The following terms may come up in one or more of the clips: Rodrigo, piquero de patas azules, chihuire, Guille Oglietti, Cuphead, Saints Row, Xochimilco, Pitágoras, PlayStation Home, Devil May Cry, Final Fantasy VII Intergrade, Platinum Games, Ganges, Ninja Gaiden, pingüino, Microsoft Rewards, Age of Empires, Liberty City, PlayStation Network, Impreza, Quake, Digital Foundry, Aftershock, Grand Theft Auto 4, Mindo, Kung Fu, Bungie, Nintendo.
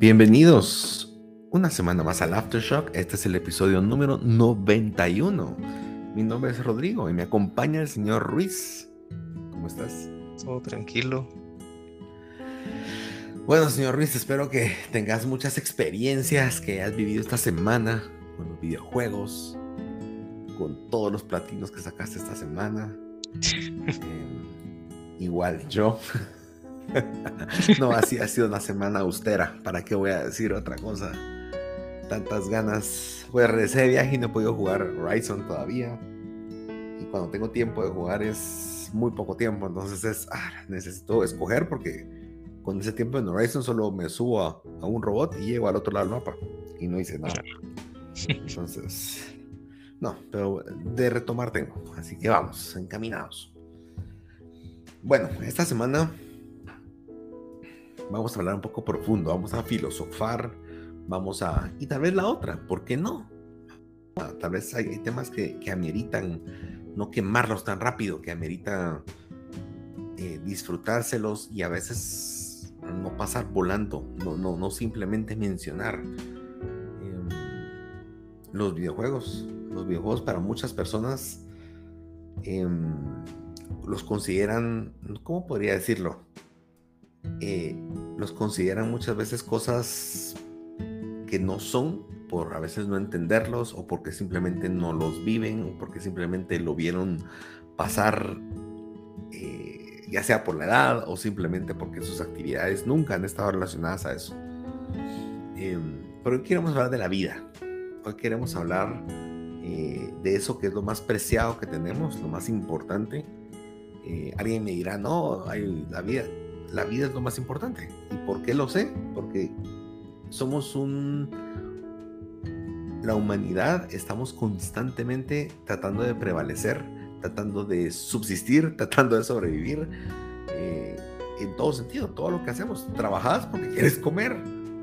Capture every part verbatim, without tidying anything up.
Bienvenidos una semana más al Aftershock. Este es el episodio número noventa y uno. Mi nombre es Rodrigo y me acompaña el señor Ruiz. ¿Cómo estás? Todo tranquilo. Bueno, señor Ruiz, espero que tengas muchas experiencias que has vivido esta semana con los videojuegos, con todos los platinos que sacaste esta semana. eh, igual yo... No, así ha sido una semana austera. ¿Para qué voy a decir otra cosa? Tantas ganas. Voy a regresar de viaje y no he podido jugar Horizon todavía. Y cuando tengo tiempo de jugar es muy poco tiempo. Entonces es, ah, necesito escoger porque con ese tiempo en Horizon solo me subo a, a un robot y llego al otro lado del mapa. Y no hice nada. Entonces, no, pero de retomar tengo. Así que vamos, encaminados. Bueno, esta semana... vamos a hablar un poco profundo, vamos a filosofar, vamos a... y tal vez la otra, ¿por qué no? Bueno, tal vez hay temas que, que ameritan no quemarlos tan rápido, que amerita eh, disfrutárselos y a veces no pasar volando, no, no, no simplemente mencionar. Eh, los videojuegos, los videojuegos para muchas personas eh, los consideran, ¿cómo podría decirlo? Eh, los consideran muchas veces cosas que no son, por a veces no entenderlos o porque simplemente no los viven o porque simplemente lo vieron pasar, eh, ya sea por la edad o simplemente porque sus actividades nunca han estado relacionadas a eso. Eh, pero hoy queremos hablar de la vida, hoy queremos hablar eh, de eso que es lo más preciado que tenemos, lo más importante. Eh, alguien me dirá, no, hay, la vida... La vida es lo más importante. ¿Y por qué lo sé? Porque somos un... la humanidad estamos constantemente tratando de prevalecer, tratando de subsistir, tratando de sobrevivir eh, en todo sentido, todo lo que hacemos. Trabajas porque quieres comer,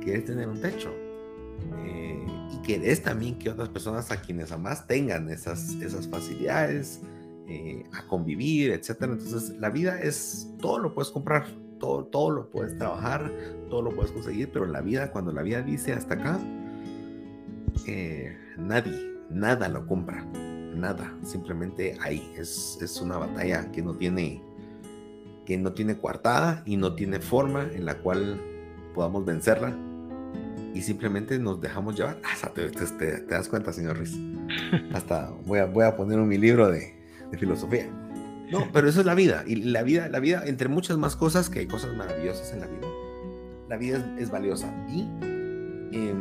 quieres tener un techo eh, y quieres también que otras personas a quienes amas tengan esas, esas facilidades eh, a convivir, etcétera. Entonces la vida es... todo lo puedes comprar. Todo, todo lo puedes trabajar, todo lo puedes conseguir, pero la vida, cuando la vida dice hasta acá, eh, nadie, nada lo compra, nada, simplemente ahí, es, es una batalla que no tiene, que no tiene coartada y no tiene forma en la cual podamos vencerla y simplemente nos dejamos llevar. Hasta te, te, te, te das cuenta, señor Riz, hasta voy a, voy a poner un mi libro de, de filosofía. No, pero eso es la vida, y la vida, la vida, entre muchas más cosas, que hay cosas maravillosas en la vida, la vida es, es valiosa, y eh,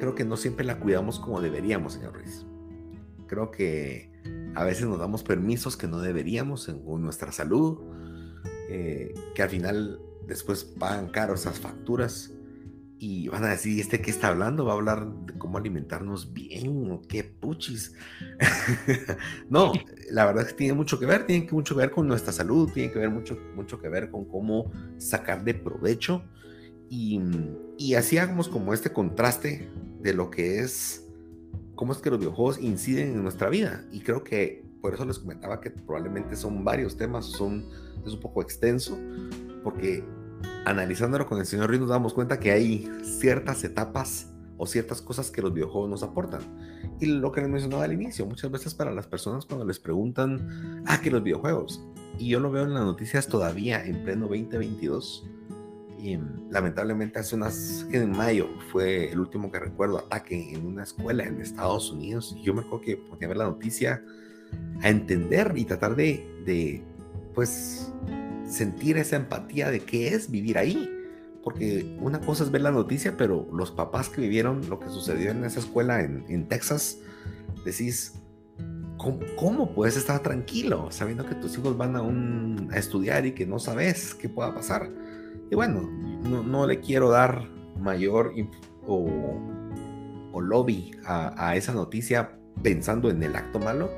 creo que no siempre la cuidamos como deberíamos, señor Ruiz. Creo que a veces nos damos permisos que no deberíamos en nuestra salud, eh, que al final después pagan caro esas facturas, y van a decir, ¿este qué está hablando? ¿Va a hablar de cómo alimentarnos bien? ¿O qué puchis? No, la verdad es que tiene mucho que ver, tiene que mucho que ver con nuestra salud, tiene que ver mucho, mucho que ver con cómo sacar de provecho. Y, y así hagamos como este contraste de lo que es, cómo es que los videojuegos inciden en nuestra vida. Y creo que por eso les comentaba que probablemente son varios temas, son, es un poco extenso, porque... analizándolo con el señor Ruiz nos damos cuenta que hay ciertas etapas o ciertas cosas que los videojuegos nos aportan. Y lo que les mencionaba al inicio, muchas veces para las personas cuando les preguntan, ah, que los videojuegos, y yo lo veo en las noticias todavía en pleno veinte veintidós, y lamentablemente hace unas, en mayo fue el último que recuerdo, ataque en una escuela en Estados Unidos, y yo me acuerdo que ponía a ver la noticia, a entender y tratar de, de pues... sentir esa empatía de qué es vivir ahí, porque una cosa es ver la noticia, pero los papás que vivieron lo que sucedió en esa escuela en, en Texas, decís, ¿Cómo, ¿Cómo puedes estar tranquilo sabiendo que tus hijos van a, un, a estudiar y que no sabes qué pueda pasar? Y bueno, no, no le quiero dar mayor inf- o, o lobby a, a esa noticia pensando en el acto malo,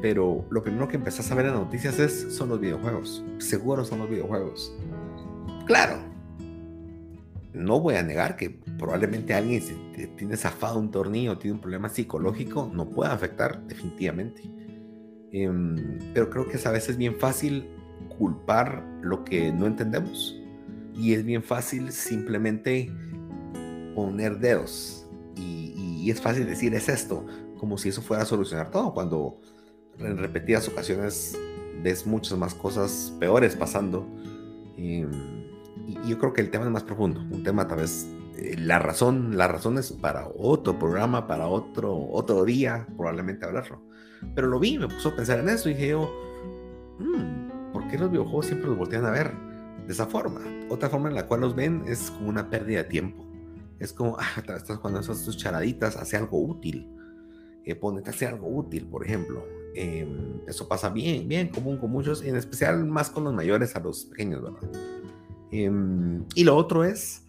pero lo primero que empezás a ver en las noticias es, son los videojuegos. Seguro son los videojuegos. Claro, no voy a negar que probablemente alguien, si tiene zafado un tornillo, tiene un problema psicológico, no pueda afectar definitivamente. Eh, pero creo que es a veces bien fácil culpar lo que no entendemos. Y es bien fácil simplemente poner dedos. Y, y es fácil decir, es esto, como si eso fuera a solucionar todo, cuando en repetidas ocasiones ves muchas más cosas peores pasando. Eh, y yo creo que el tema es más profundo, un tema tal vez, eh, la razón, las razones para otro programa, para otro, otro día, probablemente hablarlo. Pero lo vi, me puso a pensar en eso y dije yo, mm, ¿por qué los videojuegos siempre los voltean a ver de esa forma? Otra forma en la cual los ven es como una pérdida de tiempo. Es como, ah, estás jugando esas tus charaditas, hace algo útil. Eh, ponete a hacer algo útil, por ejemplo. Eh, eso pasa bien, bien común con muchos, en especial más con los mayores a los pequeños, ¿verdad? Eh, y lo otro es,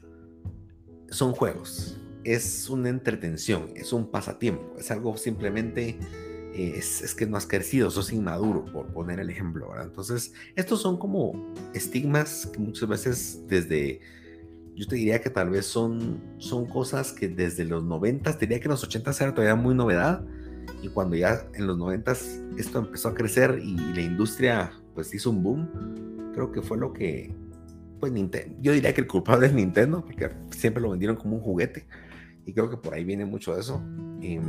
son juegos, es una entretención, es un pasatiempo, es algo simplemente, eh, es, es que no has crecido, sos inmaduro, por poner el ejemplo, ¿verdad? Entonces, estos son como estigmas que muchas veces desde, yo te diría que tal vez son, son cosas que desde los noventas, te diría que en los ochentas era todavía muy novedad. Y cuando ya en los noventas esto empezó a crecer y la industria pues hizo un boom, creo que fue lo que, pues Nintendo, yo diría que el culpable es Nintendo, porque siempre lo vendieron como un juguete, y creo que por ahí viene mucho de eso. Eh,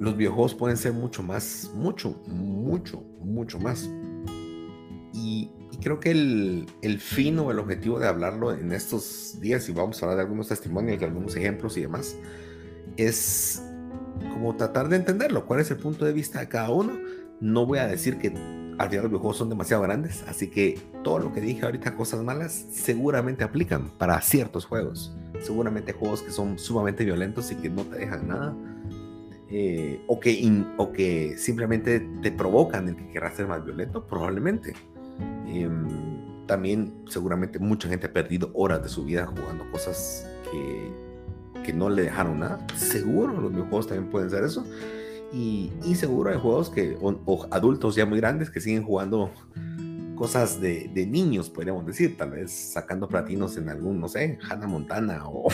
los videojuegos pueden ser mucho más, mucho, mucho, mucho más. Y, y creo que el, el fin o el objetivo de hablarlo en estos días, y vamos a hablar de algunos testimonios, de algunos ejemplos y demás, es como tratar de entenderlo, cuál es el punto de vista de cada uno. No voy a decir que al final los videojuegos son demasiado grandes, así que todo lo que dije ahorita, cosas malas, seguramente aplican para ciertos juegos, seguramente juegos que son sumamente violentos y que no te dejan nada, eh, o, que in, o que simplemente te provocan el que querrás ser más violento, probablemente. Eh, también seguramente mucha gente ha perdido horas de su vida jugando cosas que que no le dejaron nada. Seguro los videojuegos también pueden ser eso, y, y seguro hay juegos que o, o adultos ya muy grandes que siguen jugando cosas de, de niños, podríamos decir, tal vez sacando platinos en algún, no sé, Hannah Montana o,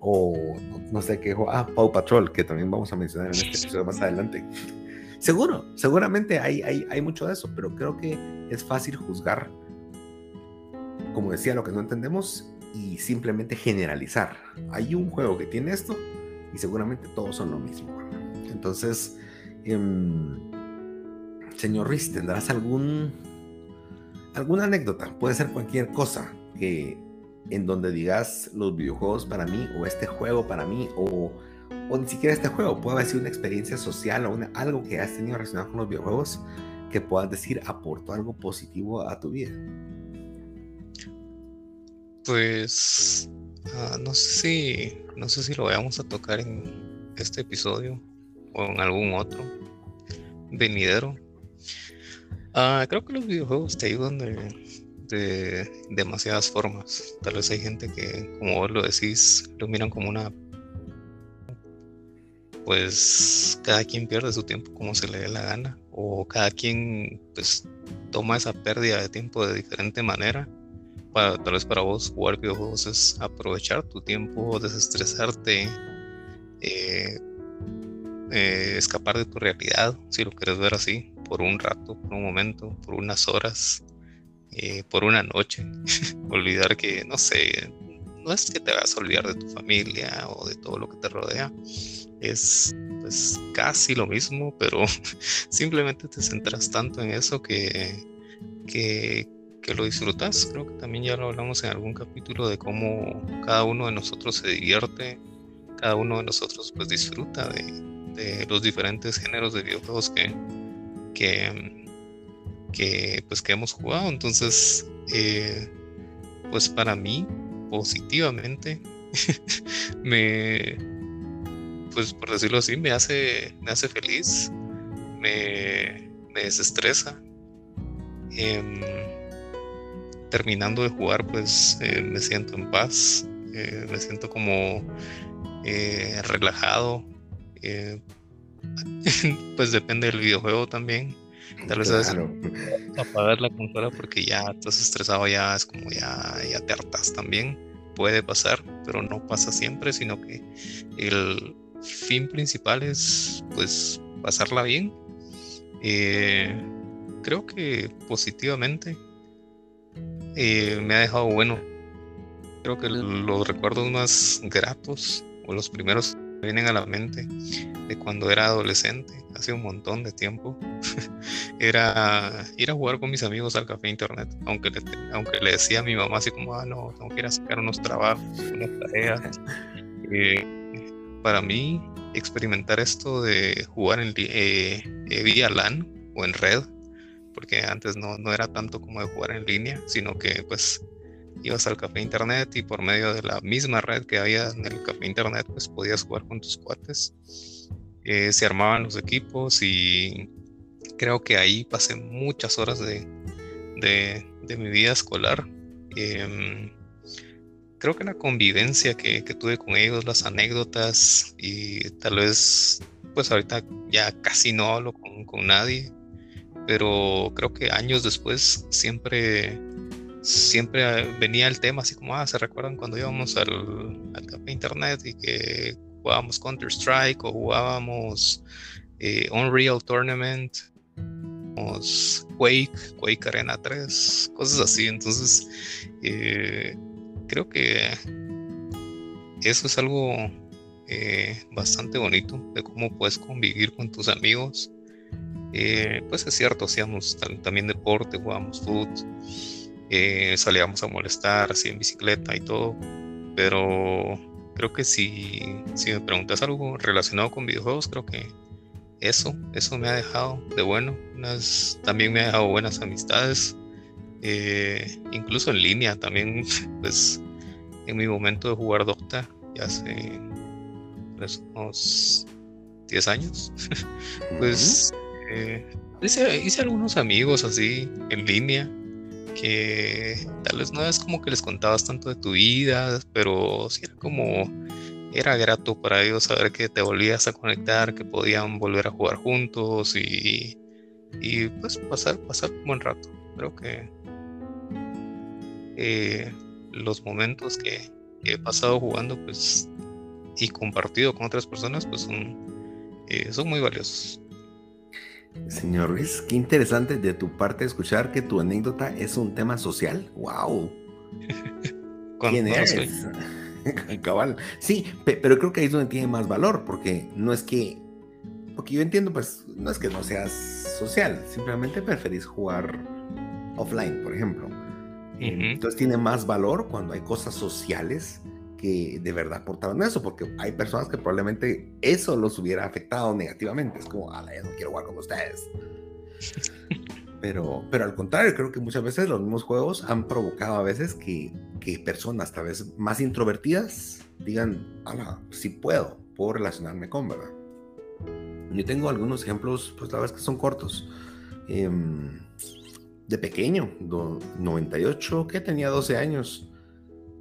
o no, no sé qué juego, ah, Paw Patrol, que también vamos a mencionar en este episodio más adelante. Seguro, seguramente hay, hay, hay mucho de eso, pero creo que es fácil juzgar, como decía, lo que no entendemos y simplemente generalizar. Hay un juego que tiene esto y seguramente todos son lo mismo, ¿verdad? Entonces, eh, señor Ruiz, ¿tendrás algún alguna anécdota? Puede ser cualquier cosa que en donde digas los videojuegos para mí, o este juego para mí, o, o ni siquiera este juego, puede haber sido una experiencia social o una, algo que has tenido relacionado con los videojuegos que puedas decir aportó algo positivo a tu vida. Pues uh, no sé si no sé si lo vayamos a tocar en este episodio o en algún otro venidero. Uh, creo que los videojuegos te ayudan de, de demasiadas formas. Tal vez hay gente que, como vos lo decís, lo miran como una, pues cada quien pierde su tiempo como se le dé la gana, o cada quien pues toma esa pérdida de tiempo de diferente manera. Para, tal vez para vos jugar videojuegos es aprovechar tu tiempo, desestresarte, eh, eh, escapar de tu realidad, si lo quieres ver así, por un rato, por un momento, por unas horas, eh, por una noche. Olvidar que, no sé, no es que te vas a olvidar de tu familia o de todo lo que te rodea, es pues, casi lo mismo, pero simplemente te centras tanto en eso que... que que lo disfrutas. Creo que también ya lo hablamos en algún capítulo de cómo cada uno de nosotros se divierte, cada uno de nosotros pues disfruta de, de los diferentes géneros de videojuegos que, que, que pues que hemos jugado. Entonces eh, pues para mí positivamente me pues por decirlo así, me hace, me hace feliz, me, me desestresa. Eh, terminando de jugar, pues eh, me siento en paz, eh, me siento como eh, relajado. Eh, pues depende del videojuego también. Tal vez claro. A apagar la consola porque ya estás estresado, ya es como ya, ya te hartas también. Puede pasar, pero no pasa siempre, sino que el fin principal es pues pasarla bien. Eh, creo que positivamente eh, me ha dejado bueno. Creo que los recuerdos más gratos o los primeros que vienen a la mente de cuando era adolescente, hace un montón de tiempo, era ir a jugar con mis amigos al café internet, aunque le, aunque le decía a mi mamá así como, ah, no, tengo que ir a sacar unos trabajos, unas tareas. Eh, para mí, experimentar esto de jugar en, eh, vía LAN o en red, porque antes no, no era tanto como de jugar en línea, sino que pues ibas al café internet y por medio de la misma red que había en el café internet, pues podías jugar con tus cuates. Eh, se armaban los equipos y creo que ahí pasé muchas horas de, de, de mi vida escolar. Eh, creo que la convivencia que, que tuve con ellos, las anécdotas, y tal vez pues ahorita ya casi no hablo con, con nadie, pero creo que años después siempre, siempre venía el tema así como, ah, ¿se recuerdan cuando íbamos al, al café internet y que jugábamos Counter-Strike o jugábamos eh, Unreal Tournament, jugábamos Quake, Quake Arena tres, cosas así? Entonces eh, creo que eso es algo eh, bastante bonito, de cómo puedes convivir con tus amigos. Eh, pues es cierto, hacíamos también deporte, jugábamos fútbol, eh, salíamos a molestar así en bicicleta y todo, pero creo que si, si me preguntas algo relacionado con videojuegos, creo que eso, eso me ha dejado de bueno. Unas, también me ha dejado buenas amistades, eh, incluso en línea también, pues en mi momento de jugar Dota, ya hace pues, unos diez años, pues eh, hice, hice algunos amigos así en línea, que tal vez no es como que les contabas tanto de tu vida, pero sí era como, era grato para ellos saber que te volvías a conectar, que podían volver a jugar juntos y, y pues pasar, pasar un buen rato. Creo que eh, los momentos que, que he pasado jugando pues y compartido con otras personas pues son, eh, son muy valiosos. Señor Ruiz, qué interesante de tu parte escuchar que tu anécdota es un tema social. ¡Wow! ¿Quién eres? Cabal. Sí, pe- pero creo que ahí es donde tiene más valor, porque no es que... Porque yo entiendo, pues, no es que no seas social, simplemente preferís jugar offline, por ejemplo. Uh-huh. Entonces tiene más valor cuando hay cosas sociales que de verdad aportaron eso, porque hay personas que probablemente eso los hubiera afectado negativamente, es como, ala, ya no quiero jugar con ustedes. pero, pero al contrario, creo que muchas veces los mismos juegos han provocado a veces que, que personas tal vez más introvertidas digan, ala, sí puedo, puedo relacionarme con, ¿verdad? Yo tengo algunos ejemplos, pues la verdad es que son cortos. Eh, de pequeño, do, noventa y ocho, que tenía doce años,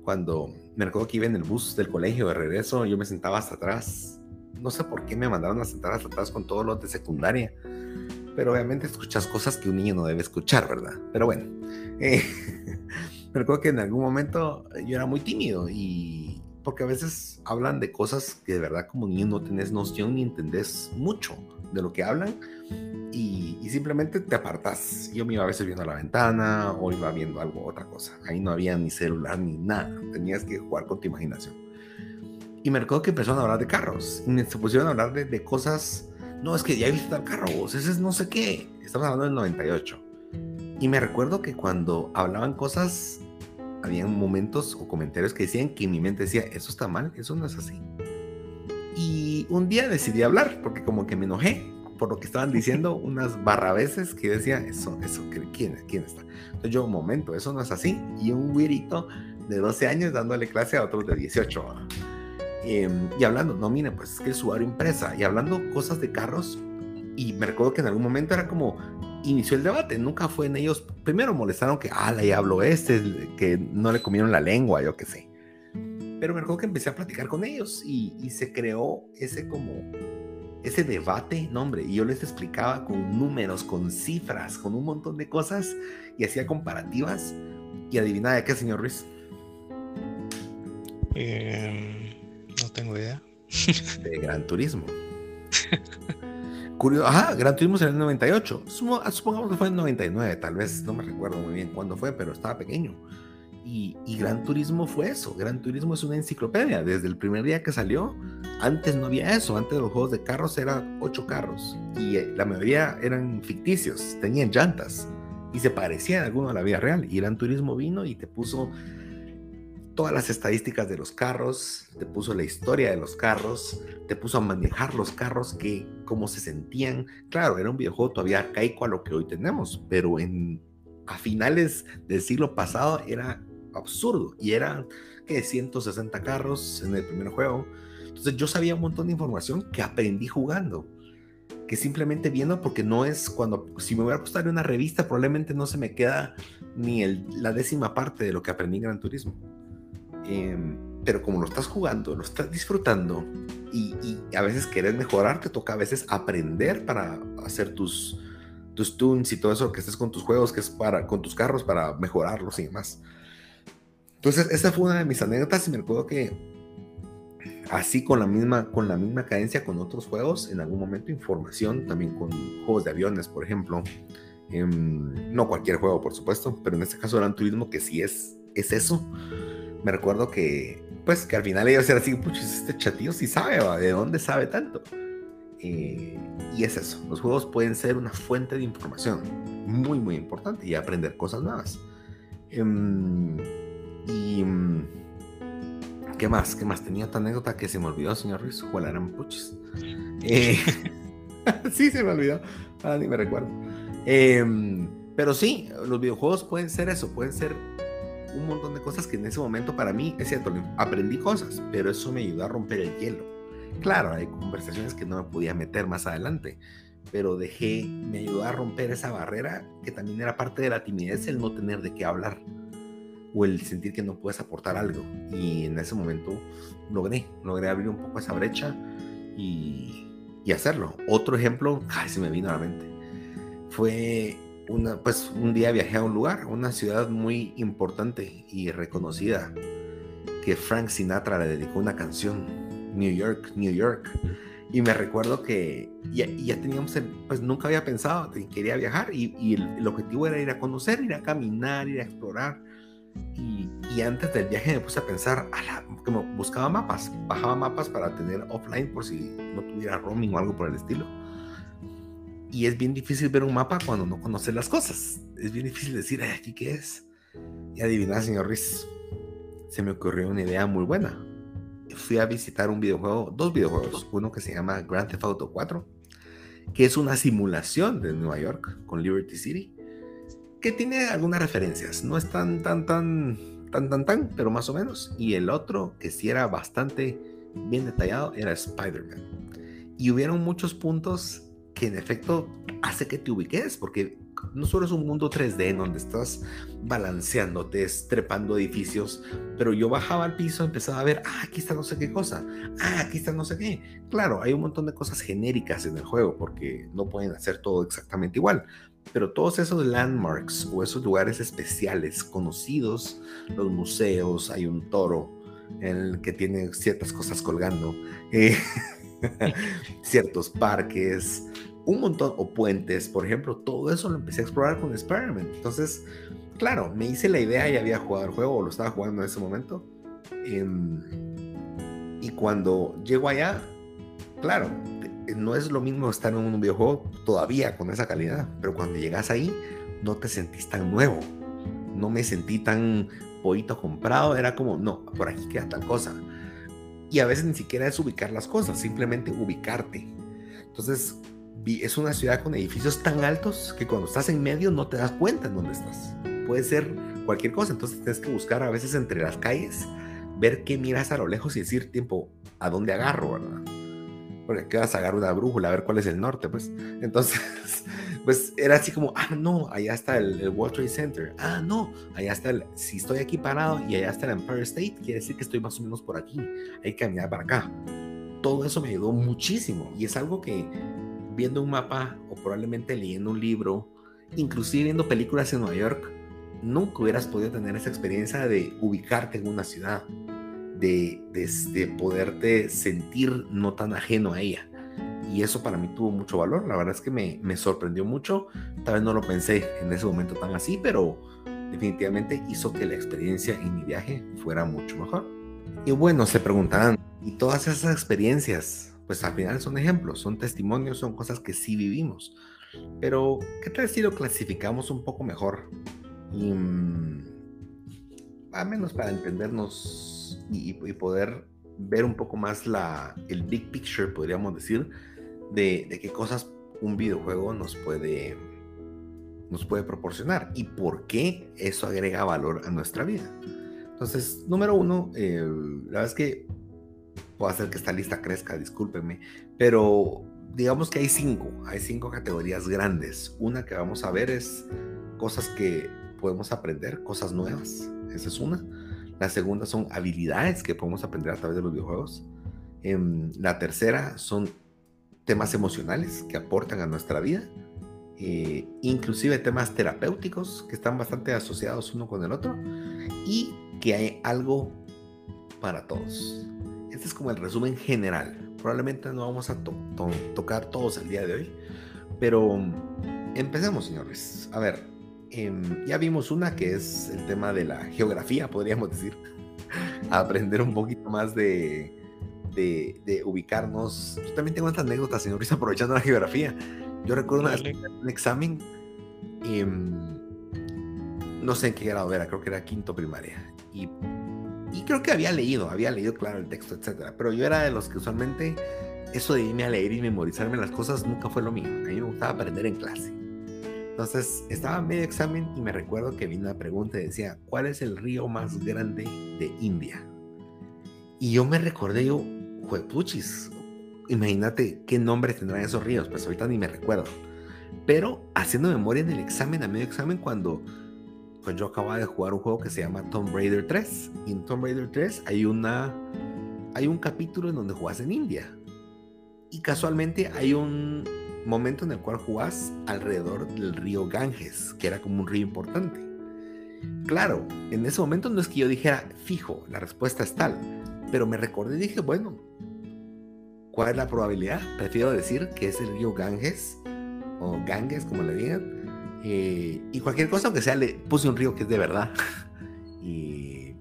cuando me recuerdo que iba en el bus del colegio de regreso, yo me sentaba hasta atrás. No sé por qué me mandaron a sentar hasta atrás con todos los de secundaria, pero obviamente escuchas cosas que un niño no debe escuchar, ¿verdad? Pero bueno, eh, me recuerdo que en algún momento yo era muy tímido, y porque a veces hablan de cosas que de verdad como niño no tenés noción ni entendés mucho de lo que hablan, y, y simplemente te apartás. Yo me iba a veces viendo a la ventana o iba viendo algo, otra cosa. Ahí no había ni celular ni nada, tenías que jugar con tu imaginación. Y me recuerdo que empezaron a hablar de carros y se pusieron a hablar de, de cosas. No, es que ya viste el carro, vos, ese es no sé qué. Estamos hablando del noventa y ocho, y me recuerdo que cuando hablaban cosas habían momentos o comentarios que decían que mi mente decía, eso está mal, eso no es así. Y un día decidí hablar porque como que me enojé por lo que estaban diciendo, unas barrabeses que decía, eso, eso, ¿quién, quién está? Entonces yo, un momento, eso no es así. Y un güirito de doce años dándole clase a otros de dieciocho. Eh, y hablando, no, miren, pues es que el Subaru Impreza, y hablando cosas de carros, y me recuerdo que en algún momento era como, inició el debate, nunca fue en ellos, primero molestaron que, ah, la diablo este, que no le comieron la lengua, yo qué sé, pero me recuerdo que empecé a platicar con ellos, y, y se creó ese como, ese debate, no hombre, y yo les explicaba con números, con cifras, con un montón de cosas, y hacía comparativas, y adivina de qué, señor Ruiz. Eh... No tengo idea. De Gran Turismo. Curioso. Ajá, Gran Turismo salió en el noventa y ocho. Supongamos que fue en noventa y nueve, tal vez. No me recuerdo muy bien cuándo fue, pero estaba pequeño. Y, y Gran Turismo fue eso. Gran Turismo es una enciclopedia. Desde el primer día que salió, antes no había eso. Antes los juegos de carros eran ocho carros. Y la mayoría eran ficticios. Tenían llantas. Y se parecían algunos a la vida real. Y Gran Turismo vino y te puso todas las estadísticas de los carros, te puso la historia de los carros, te puso a manejar los carros, que cómo se sentían. Claro, era un videojuego todavía arcaico a lo que hoy tenemos, pero en, a finales del siglo pasado era absurdo, y eran que ciento sesenta carros en el primer juego. Entonces yo sabía un montón de información que aprendí jugando, que simplemente viendo, porque no es cuando, si me voy a acostar en una revista, probablemente no se me queda ni el, la décima parte de lo que aprendí en Gran Turismo. Eh, pero como lo estás jugando, lo estás disfrutando, y, y a veces querés mejorar, te toca a veces aprender para hacer tus, tus tunes y todo eso que estés con tus juegos, que es para, con tus carros, para mejorarlos y demás. Entonces esa fue una de mis anécdotas, y me acuerdo que así con la misma, con la misma cadencia con otros juegos, en algún momento información, también con juegos de aviones, por ejemplo, eh, no cualquier juego, por supuesto, pero en este caso Gran Turismo, que sí es, es eso. Me recuerdo que, pues, que al final ellos eran así, pucha, este chatillo sí sabe, ¿va? ¿De dónde sabe tanto? Eh, y es eso, los juegos pueden ser una fuente de información muy, muy importante, y aprender cosas nuevas. Eh, y, ¿qué más? ¿Qué más? Tenía otra anécdota que se me olvidó, señor Ruiz, o la eran puches. Eh, sí, se me olvidó, ahora ni me recuerdo. Eh, pero sí, los videojuegos pueden ser eso, pueden ser un montón de cosas que en ese momento para mí, es cierto, aprendí cosas, pero eso me ayudó a romper el hielo. Claro, hay conversaciones que no me podía meter más adelante, pero dejé, me ayudó a romper esa barrera que también era parte de la timidez, el no tener de qué hablar, o el sentir que no puedes aportar algo. Y en ese momento logré, logré abrir un poco esa brecha y, y hacerlo. Otro ejemplo, ay, se me vino a la mente, fue... Una, pues un día viajé a un lugar, una ciudad muy importante y reconocida, que Frank Sinatra le dedicó una canción, New York, New York. Y me recuerdo que ya, ya teníamos, el, pues nunca había pensado que quería viajar, y, y el, el objetivo era ir a conocer, ir a caminar, ir a explorar. Y, y antes del viaje me puse a pensar, a la, como buscaba mapas, bajaba mapas para tener offline por si no tuviera roaming o algo por el estilo. Y es bien difícil ver un mapa cuando no conoces las cosas. Es bien difícil decir, ay, ¿aquí qué es? Y adiviná, señor Riz, se me ocurrió una idea muy buena. Fui a visitar un videojuego, dos videojuegos. Uno que se llama Grand Theft Auto cuatro, que es una simulación de Nueva York con Liberty City, que tiene algunas referencias. No es tan, tan, tan, tan, tan, tan, pero más o menos. Y el otro, que sí era bastante bien detallado, era Spider-Man. Y hubieron muchos puntos que en efecto hace que te ubiques, porque no solo es un mundo tres D en donde estás balanceándote, trepando edificios, pero yo bajaba al piso, empezaba a ver, ah, aquí está no sé qué cosa, ah, aquí está no sé qué. Claro, hay un montón de cosas genéricas en el juego, porque no pueden hacer todo exactamente igual, pero todos esos landmarks o esos lugares especiales, conocidos, los museos, hay un toro en el que tiene ciertas cosas colgando, eh, ciertos parques, un montón, o puentes, por ejemplo, todo eso lo empecé a explorar con Spider-Man. Entonces, claro, me hice la idea, ya había jugado el juego, o lo estaba jugando en ese momento, eh, y cuando llego allá, claro, no es lo mismo estar en un videojuego todavía con esa calidad, pero cuando llegas ahí, no te sentís tan nuevo, no me sentí tan pollito comprado, era como, no, por aquí queda tal cosa, y a veces ni siquiera es ubicar las cosas, simplemente ubicarte. Entonces, es una ciudad con edificios tan altos que cuando estás en medio no te das cuenta en dónde estás. Puede ser cualquier cosa, entonces tienes que buscar a veces entre las calles ver qué miras a lo lejos y decir, tiempo, ¿a dónde agarro, verdad? Porque aquí vas a agarrar una brújula, a ver cuál es el norte, pues. Entonces, pues era así como, ah, no, allá está el, el World Trade Center. Ah, no, allá está el, si estoy aquí parado y allá está el Empire State, quiere decir que estoy más o menos por aquí. Hay que caminar para acá. Todo eso me ayudó muchísimo. Y es algo que, viendo un mapa o probablemente leyendo un libro, inclusive viendo películas en Nueva York, nunca hubieras podido tener esa experiencia de ubicarte en una ciudad. De, de, de poderte sentir no tan ajeno a ella, y eso para mí tuvo mucho valor. La verdad es que me, me sorprendió mucho. Tal vez no lo pensé en ese momento tan así, pero definitivamente hizo que la experiencia en mi viaje fuera mucho mejor. Y bueno, se preguntarán, y todas esas experiencias, pues al final son ejemplos, son testimonios, son cosas que sí vivimos, pero ¿qué tal si lo clasificamos un poco mejor? Y a menos para entendernos Y, y poder ver un poco más la, el big picture, podríamos decir, de, de qué cosas un videojuego nos puede, nos puede proporcionar y por qué eso agrega valor a nuestra vida. Entonces, número uno, eh, la verdad es que puedo hacer que esta lista crezca, discúlpenme, pero digamos que hay cinco, hay cinco categorías grandes. Una que vamos a ver es cosas que podemos aprender, cosas nuevas, esa es una. La segunda son habilidades que podemos aprender a través de los videojuegos. Eh, la tercera son temas emocionales que aportan a nuestra vida. Eh, inclusive temas terapéuticos que están bastante asociados uno con el otro. Y que hay algo para todos. Este es como el resumen general. Probablemente no vamos a to- to- tocar todos el día de hoy. Pero empecemos, señores. A ver. Eh, ya vimos una que es el tema de la geografía, podríamos decir. Aprender un poquito más de, de, de ubicarnos. Yo también tengo estas anécdotas, señor Ruiz, aprovechando la geografía. Yo recuerdo una vez un examen, eh, no sé en qué grado era, creo que era quinto primaria. Y, y creo que había leído, había leído, claro, el texto, etcétera. Pero yo era de los que usualmente eso de irme a leer y memorizarme las cosas nunca fue lo mío. A mí me gustaba aprender en clase. Entonces, estaba en medio examen y me recuerdo que vino la pregunta y decía, ¿cuál es el río más grande de India? Y yo me recordé, yo, juepuchis, imagínate qué nombres tendrán esos ríos, pues ahorita ni me recuerdo. Pero, haciendo memoria en el examen, a medio examen, cuando pues yo acababa de jugar un juego que se llama Tomb Raider tres, y en Tomb Raider tres hay, una, hay un capítulo en donde jugás en India. Y casualmente hay un momento en el cual jugás alrededor del río Ganges, que era como un río importante. Claro, en ese momento no es que yo dijera, fijo, la respuesta es tal, pero me recordé y dije, bueno, ¿cuál es la probabilidad? Prefiero decir que es el río Ganges, o Ganges, como le digan, eh, y cualquier cosa, aunque sea, le puse un río que es de verdad. Y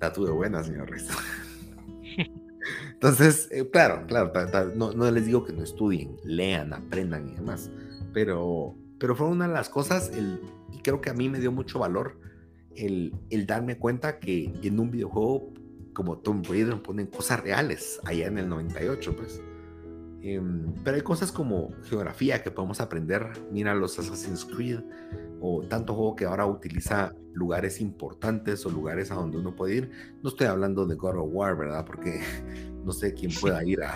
la tuve buena, señor Risto. Entonces, eh, claro, claro, ta, ta, no, no les digo que no estudien, lean, aprendan y demás, pero, pero fue una de las cosas, el, y creo que a mí me dio mucho valor el, el darme cuenta que en un videojuego como Tomb Raider ponen cosas reales, allá en el noventa y ocho, pues. Eh, pero hay cosas como geografía que podemos aprender, mira los Assassin's Creed, o tanto juego que ahora utiliza lugares importantes o lugares a donde uno puede ir. No estoy hablando de God of War, ¿verdad? Porque no sé quién pueda ir a,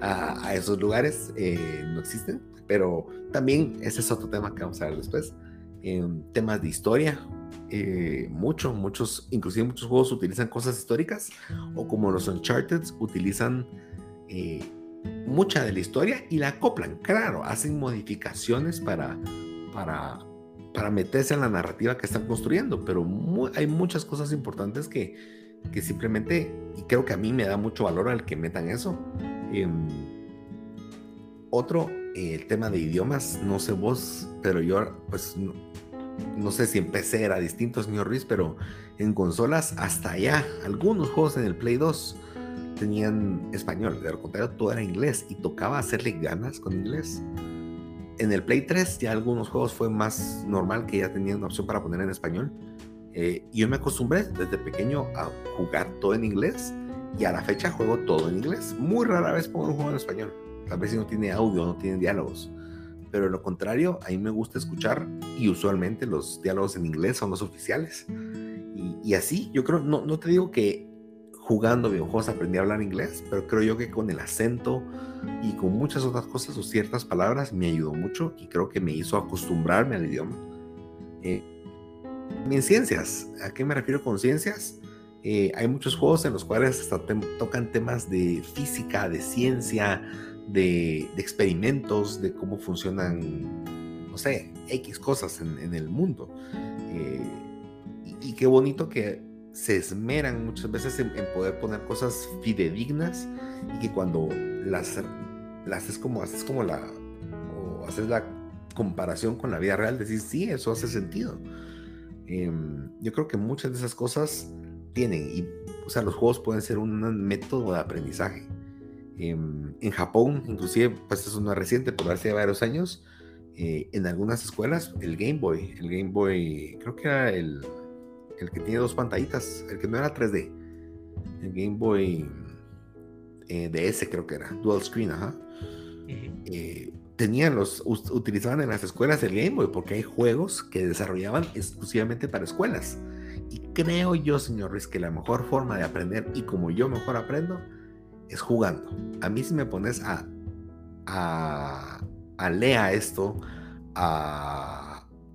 a, a esos lugares, eh, no existen, pero también ese es otro tema que vamos a ver después. Eh, temas de historia, eh, muchos, muchos, inclusive muchos juegos utilizan cosas históricas, o como los Uncharted utilizan eh, mucha de la historia y la acoplan, claro, hacen modificaciones para para para meterse en la narrativa que están construyendo, pero muy, hay muchas cosas importantes que, que simplemente, y creo que a mí me da mucho valor al que metan eso. Eh, otro, eh, el tema de idiomas, no sé vos, pero yo, pues, no, no sé si en P C era distinto, señor Ruiz, pero en consolas, hasta allá, algunos juegos en el Play dos tenían español, de lo contrario, todo era inglés, y tocaba hacerle ganas con inglés. En el Play tres ya algunos juegos fue más normal que ya tenían una opción para poner en español. Eh, yo me acostumbré desde pequeño a jugar todo en inglés y a la fecha juego todo en inglés. Muy rara vez pongo un juego en español. Tal vez si no tiene audio, no tiene diálogos. Pero de lo contrario, a mí me gusta escuchar y usualmente los diálogos en inglés son los oficiales. Y, y así, yo creo, no, no te digo que jugando videojuegos aprendí a hablar inglés, pero creo yo que con el acento y con muchas otras cosas o ciertas palabras me ayudó mucho y creo que me hizo acostumbrarme al idioma. Eh, en ciencias, ¿a qué me refiero con ciencias? Eh, hay muchos juegos en los cuales hasta tem- tocan temas de física, de ciencia, de, de experimentos, de cómo funcionan, no sé, X cosas en, en el mundo. Eh, y, y qué bonito que se esmeran muchas veces en, en poder poner cosas fidedignas y que cuando las, las haces como, haces como la, o haces la comparación con la vida real, decís, sí, eso hace sentido. Eh, yo creo que muchas de esas cosas tienen, y, o sea, los juegos pueden ser un método de aprendizaje. Eh, en Japón, inclusive, pues eso no es reciente, pero hace varios años, eh, en algunas escuelas, el Game Boy, el Game Boy, creo que era el... el que tiene dos pantallitas, el que no era tres D, el Game Boy eh, D S creo que era, dual screen, ajá, uh-huh. eh, tenían los, utilizaban en las escuelas el Game Boy, porque hay juegos que desarrollaban exclusivamente para escuelas, y creo yo, señor Ruiz, que la mejor forma de aprender, y como yo mejor aprendo, es jugando. A mí si me pones a a, a lea esto, a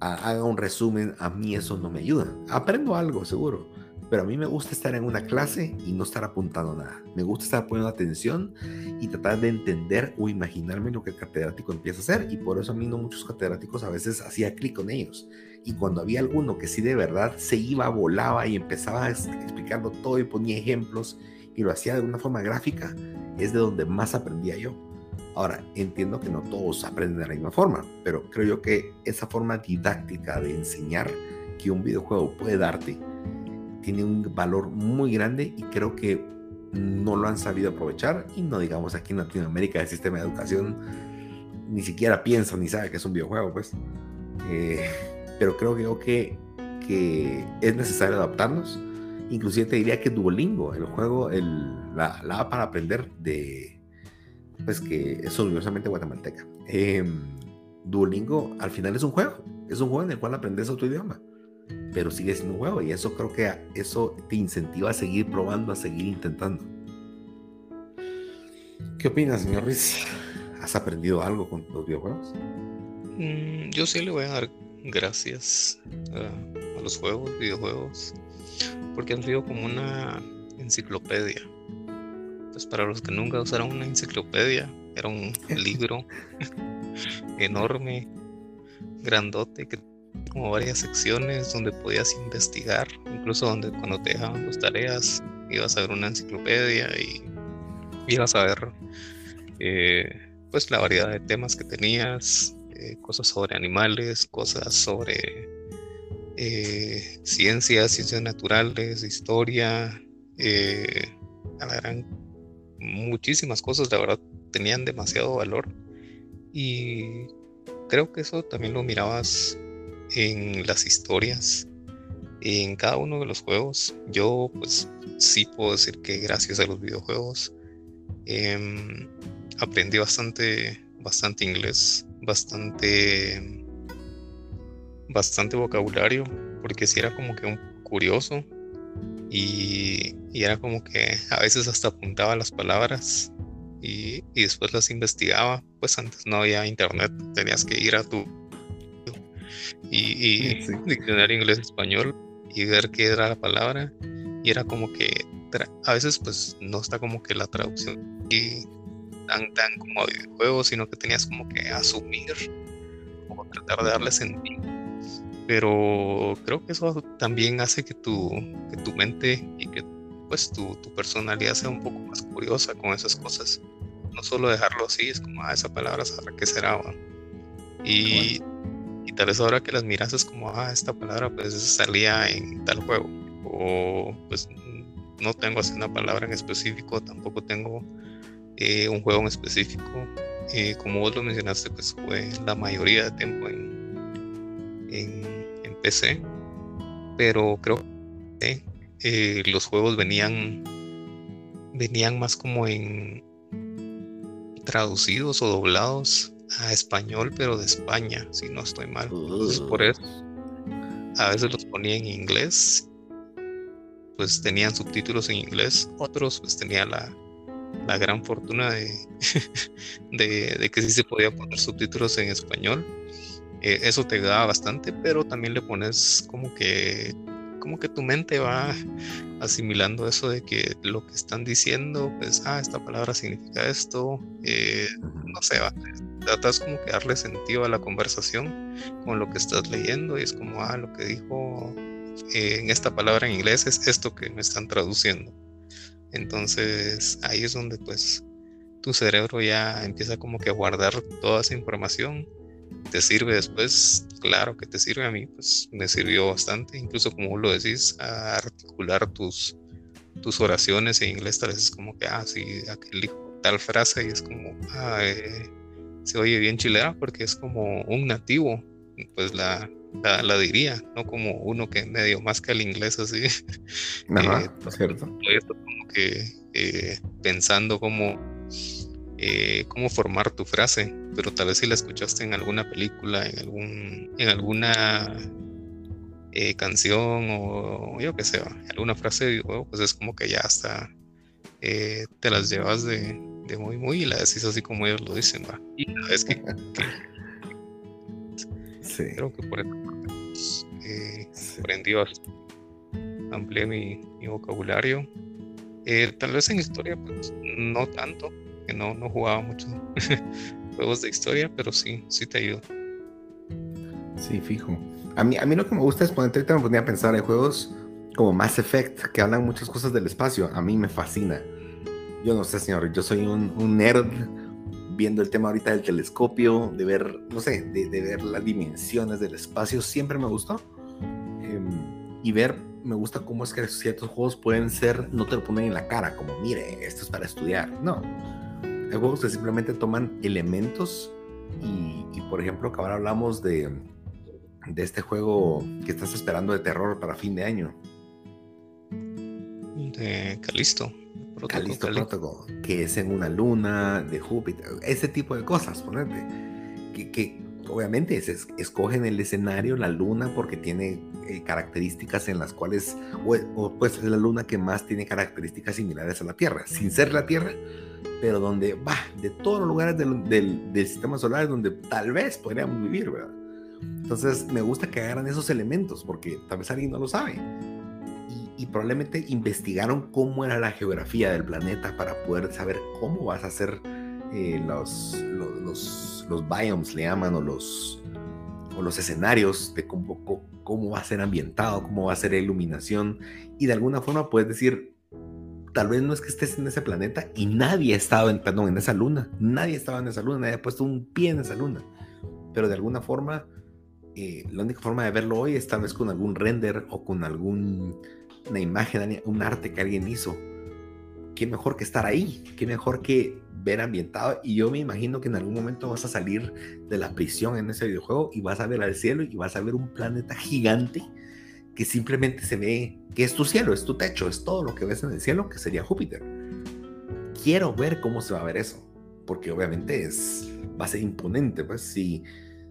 haga un resumen, a mí eso no me ayuda. Aprendo algo, seguro, pero a mí me gusta estar en una clase y no estar apuntando nada. Me gusta estar poniendo atención y tratar de entender o imaginarme lo que el catedrático empieza a hacer, y por eso a mí no muchos catedráticos a veces hacía clic con ellos. Y cuando había alguno que sí de verdad se iba, volaba y empezaba explicando todo y ponía ejemplos y lo hacía de una forma gráfica, es de donde más aprendía yo. Ahora, entiendo que no todos aprenden de la misma forma, pero creo yo que esa forma didáctica de enseñar que un videojuego puede darte tiene un valor muy grande, y creo que no lo han sabido aprovechar, y no digamos aquí en Latinoamérica el sistema de educación ni siquiera piensa ni sabe que es un videojuego, pues. Eh, pero creo yo que, que es necesario adaptarnos. Inclusive te diría que Duolingo, el juego, el, la, la app para aprender de... pues que es orgullosamente guatemalteca, eh, Duolingo al final es un juego, es un juego en el cual aprendes otro idioma, pero sigue siendo un juego, y eso creo que eso te incentiva a seguir probando, a seguir intentando. ¿Qué opinas, señor Ruiz? ¿Has aprendido algo con los videojuegos? Mm, yo sí le voy a dar gracias a, a los juegos, videojuegos, porque han sido como una enciclopedia. Pues para los que nunca usaron una enciclopedia, era un libro enorme, grandote, que tenía como varias secciones donde podías investigar, incluso donde cuando te dejaban tus tareas ibas a ver una enciclopedia y ibas a ver eh, pues la variedad de temas que tenías, eh, cosas sobre animales, cosas sobre eh, ciencias, ciencias naturales, historia, eh, a la gran... muchísimas cosas, la verdad, tenían demasiado valor, y creo que eso también lo mirabas en las historias, en cada uno de los juegos. Yo pues sí puedo decir que gracias a los videojuegos eh, aprendí bastante, bastante inglés, bastante, bastante vocabulario, porque sí era como que un curioso. Y, y era como que a veces hasta apuntaba las palabras y, y después las investigaba. Pues antes no había internet, tenías que ir a tu y, y sí. diccionario inglés-español y ver qué era la palabra. Y era como que tra- a veces pues no está como que la traducción y tan, tan como a videojuegos, sino que tenías como que asumir o tratar de darle sentido. Pero creo que eso también hace que tu, que tu mente y que pues tu, tu personalidad sea un poco más curiosa con esas cosas. No solo dejarlo así, es como, ah, esa palabra, ¿sabrá qué será? Y, bueno. y tal vez ahora que las miras es como, ah, esta palabra pues salía en tal juego. O pues no tengo así una palabra en específico, tampoco tengo eh, un juego en específico. Eh, como vos lo mencionaste, pues jugué la mayoría de tiempo en, en P C, pero creo que eh, los juegos venían venían más como en traducidos o doblados a español, pero de España, si no estoy mal. Entonces, por eso a veces los ponía en inglés pues tenían subtítulos en inglés, otros pues tenían la, la gran fortuna de, de, de que sí se podía poner subtítulos en español. Eh, eso te da bastante, pero también le pones como que como que tu mente va asimilando eso de que lo que están diciendo, pues, ah, esta palabra significa esto, eh, no sé, va, tratas como que darle sentido a la conversación con lo que estás leyendo, y es como, ah, lo que dijo eh, en esta palabra en inglés es esto que me están traduciendo. Entonces, ahí es donde, pues, tu cerebro ya empieza como que a guardar toda esa información. Te sirve después, claro que te sirve, a mí pues me sirvió bastante, incluso como lo decís, a articular tus, tus oraciones en inglés. Tal vez es como que, ah, sí, aquel dijo tal frase y es como, ah, eh, se oye bien chilena porque es como un nativo, pues la, la, la diría, no como uno que medio más que el inglés así. Ajá, eh, es cierto. Como que eh, pensando como... Eh, cómo formar tu frase, pero tal vez si la escuchaste en alguna película, en algún, en alguna eh, canción o yo qué sé, alguna frase de videojuego, pues es como que ya hasta eh, te las llevas de, de muy muy y la decís así como ellos lo dicen, va. Y la vez que, que sí. Creo que por eso eh, sí. Aprendí bastante, amplié mi, mi vocabulario. Eh, tal vez en historia pues no tanto. Que no, no jugaba mucho juegos de historia, pero sí, sí te ayuda. Sí, fijo. A mí, a mí lo que me gusta es ponerte, ahorita me ponía a pensar en juegos como Mass Effect, que hablan muchas cosas del espacio. A mí me fascina. Yo no sé, señor, yo soy un, un nerd viendo el tema ahorita del telescopio, de ver, no sé, de, de ver las dimensiones del espacio, siempre me gustó. Eh, y ver, me gusta cómo es que ciertos juegos pueden ser, no te lo ponen en la cara, como, mire, esto es para estudiar. No. Hay juegos que simplemente toman elementos y, y por ejemplo, que ahora hablamos de, de este juego que estás esperando de terror para fin de año. De Calisto. Protocol, Calisto Protocol, que es en una luna, de Júpiter, ese tipo de cosas, ponete. Que, que obviamente es, escogen el escenario, la luna, porque tiene eh, características en las cuales, o, o pues es la luna que más tiene características similares a la Tierra, sin ser la Tierra, pero donde, va, de todos los lugares del, del, del sistema solar, donde tal vez podríamos vivir, ¿verdad? Entonces, me gusta que agarran esos elementos, porque tal vez alguien no lo sabe. Y, y probablemente investigaron cómo era la geografía del planeta para poder saber cómo vas a hacer eh, los, los, los, los biomes, le llaman, o los, o los escenarios, de cómo, cómo va a ser ambientado, cómo va a ser la iluminación. Y de alguna forma puedes decir... Tal vez no es que estés en ese planeta y nadie ha estado en, perdón, en esa luna. Nadie ha estado en esa luna, nadie ha puesto un pie en esa luna. Pero de alguna forma, eh, la única forma de verlo hoy es tal vez con algún render o con alguna imagen, un arte que alguien hizo. Qué mejor que estar ahí, qué mejor que ver ambientado. Y yo me imagino que en algún momento vas a salir de la prisión en ese videojuego y vas a ver al cielo y vas a ver un planeta gigante que simplemente se ve que es tu cielo, es tu techo, es todo lo que ves en el cielo, que sería Júpiter. Quiero ver cómo se va a ver eso, porque obviamente es, va a ser imponente, pues, si,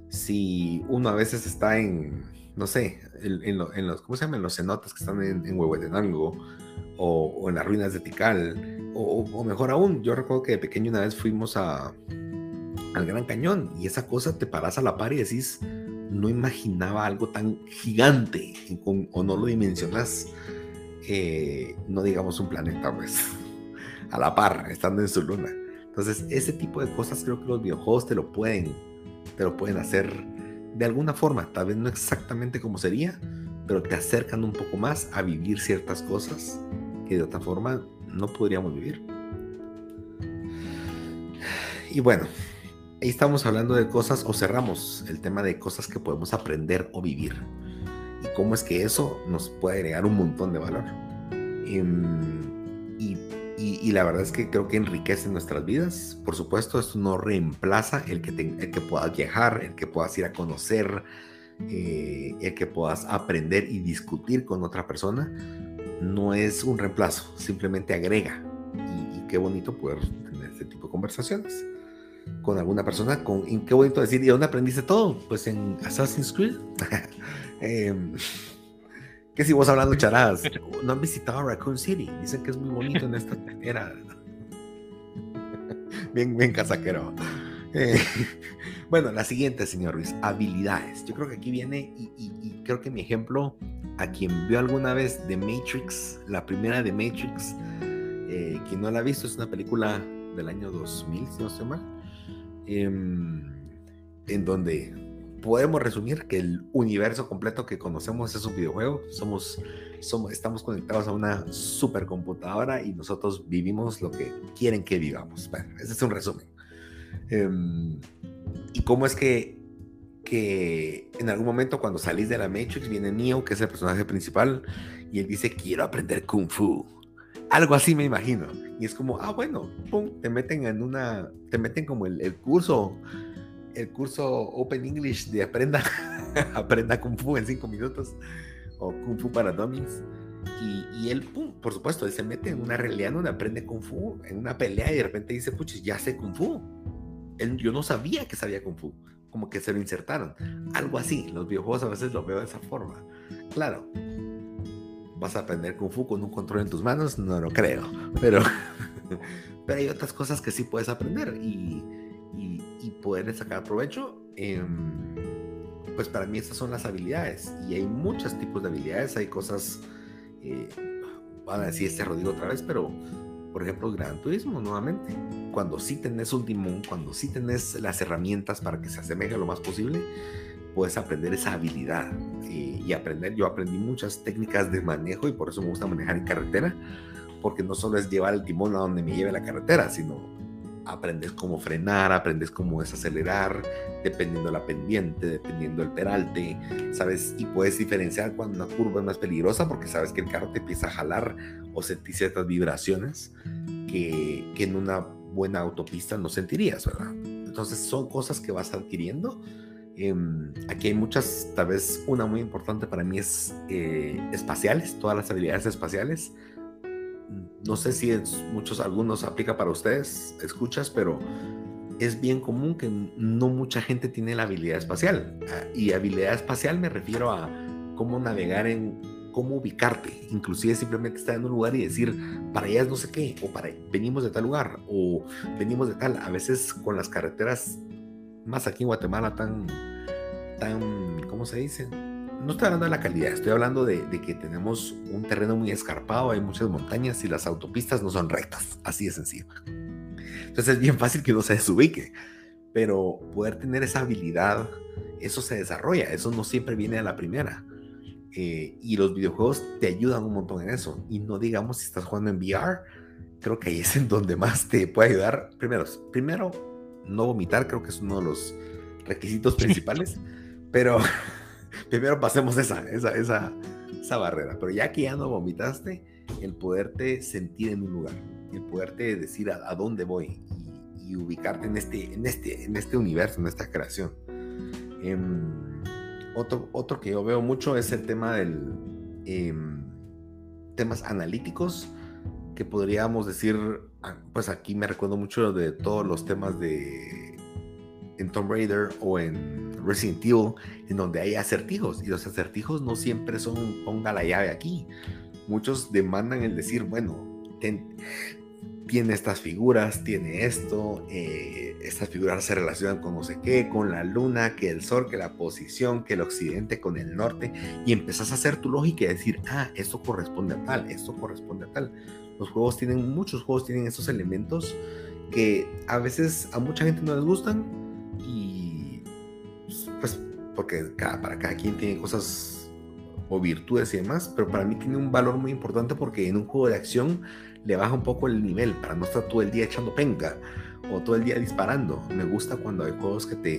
si uno a veces está en, no sé, en, en, lo, en los, ¿cómo se llaman? Los cenotes que están en, en Huehuetenango, o, o en las ruinas de Tikal, o, o mejor aún, yo recuerdo que de pequeño una vez fuimos a, al Gran Cañón, y esa cosa te paras a la par y decís... No imaginaba algo tan gigante con, o no lo dimensionas, eh, no digamos un planeta, pues, a la par, estando en su luna. Entonces, ese tipo de cosas creo que los videojuegos te lo pueden, te lo pueden hacer de alguna forma, tal vez no exactamente como sería, pero te acercan un poco más a vivir ciertas cosas que de otra forma no podríamos vivir. Y bueno... Ahí estamos hablando de cosas, o cerramos el tema de cosas que podemos aprender o vivir. Y cómo es que eso nos puede agregar un montón de valor. Y, y, y la verdad es que creo que enriquece nuestras vidas. Por supuesto, esto no reemplaza el que, te, el que puedas viajar, el que puedas ir a conocer, eh, el que puedas aprender y discutir con otra persona. No es un reemplazo, simplemente agrega. Y, y qué bonito poder tener este tipo de conversaciones con alguna persona, con, ¿en qué bonito decir? ¿Y dónde aprendiste todo? Pues en Assassin's Creed. eh, ¿Qué si vos hablando charadas? No han visitado Raccoon City. Dicen que es muy bonito en esta era. Bien, bien casaquero. Eh, bueno, la siguiente, señor Ruiz. Habilidades. Yo creo que aquí viene, y, y, y creo que mi ejemplo, a quien vio alguna vez The Matrix, la primera de Matrix, eh, quien no la ha visto, es una película del año dos mil, si no estoy mal, eh, en donde podemos resumir que el universo completo que conocemos es un videojuego. Somos, somos, estamos conectados a una supercomputadora y nosotros vivimos lo que quieren que vivamos. Bueno, ese es un resumen. Um, y cómo es que, que en algún momento cuando salís de la Matrix viene Neo, que es el personaje principal, y él dice, quiero aprender Kung Fu. Algo así me imagino. Y es como, ah, bueno, pum, te meten en una, te meten como el, el curso... el curso Open English de aprenda aprenda Kung Fu en cinco minutos o Kung Fu para Dummies, y, y él, pum, por supuesto, él se mete en una realidad donde aprende Kung Fu en una pelea y de repente dice, puches, ya sé Kung Fu. Él, yo no sabía que sabía Kung Fu, como que se lo insertaron, algo así. Los videojuegos a veces los veo de esa forma. Claro, vas a aprender Kung Fu con un control en tus manos, no lo creo, pero pero hay otras cosas que sí puedes aprender y Y, y poder sacar provecho. Eh, pues para mí estas son las habilidades, y hay muchos tipos de habilidades. Hay cosas, eh, van a decir este Rodrigo otra vez, pero por ejemplo Gran Turismo nuevamente, cuando sí tenés un timón, cuando sí tenés las herramientas para que se asemeje lo más posible, puedes aprender esa habilidad eh, y aprender. Yo aprendí muchas técnicas de manejo y por eso me gusta manejar en carretera, porque no solo es llevar el timón a donde me lleve la carretera, sino aprendes cómo frenar, aprendes cómo desacelerar, dependiendo la pendiente, dependiendo el peralte, ¿sabes? Y puedes diferenciar cuando una curva es más peligrosa, porque sabes que el carro te empieza a jalar o sentís ciertas vibraciones que, que en una buena autopista no sentirías, ¿verdad? Entonces son cosas que vas adquiriendo. Eh, aquí hay muchas, tal vez una muy importante para mí es eh, espaciales, todas las habilidades espaciales. No sé si es, muchos, algunos aplica para ustedes, escuchas, pero es bien común que no mucha gente tiene la habilidad espacial. Y habilidad espacial me refiero a cómo navegar, en cómo ubicarte, inclusive simplemente estar en un lugar y decir, para allá es no sé qué, o para venimos de tal lugar, o venimos de tal. A veces con las carreteras, más aquí en Guatemala, tan, tan, ¿cómo se dice? No estoy hablando de la calidad, estoy hablando de, de que tenemos un terreno muy escarpado, hay muchas montañas y las autopistas no son rectas, así de sencillo. Entonces es bien fácil que uno se desubique, pero poder tener esa habilidad, eso se desarrolla, eso no siempre viene a la primera. Eh, y los videojuegos te ayudan un montón en eso. Y no digamos si estás jugando en V R, creo que ahí es en donde más te puede ayudar. Primero, primero no vomitar, creo que es uno de los requisitos principales, pero... Primero pasemos esa, esa, esa, esa barrera, pero ya que ya no vomitaste, el poderte sentir en un lugar, el poderte decir a, a dónde voy y, y ubicarte en este, en, este, en este universo, en esta creación. Eh, otro, otro que yo veo mucho es el tema del eh, temas analíticos, que podríamos decir, pues aquí me recuerdo mucho de todos los temas de en Tomb Raider o en Resident Evil, en donde hay acertijos, y los acertijos no siempre son un ponga la llave aquí. Muchos demandan el decir, bueno, ten, tiene estas figuras, tiene esto, eh, estas figuras se relacionan con no sé qué, con la luna, que el sol, que la posición, que el occidente con el norte, y empezás a hacer tu lógica y decir, ah, esto corresponde a tal, esto corresponde a tal. Los juegos tienen, muchos juegos tienen esos elementos que a veces a mucha gente no les gustan, pues porque cada, para cada quien tiene cosas o virtudes y demás, pero para mí tiene un valor muy importante, porque en un juego de acción le baja un poco el nivel, para no estar todo el día echando penca o todo el día disparando. Me gusta cuando hay juegos que te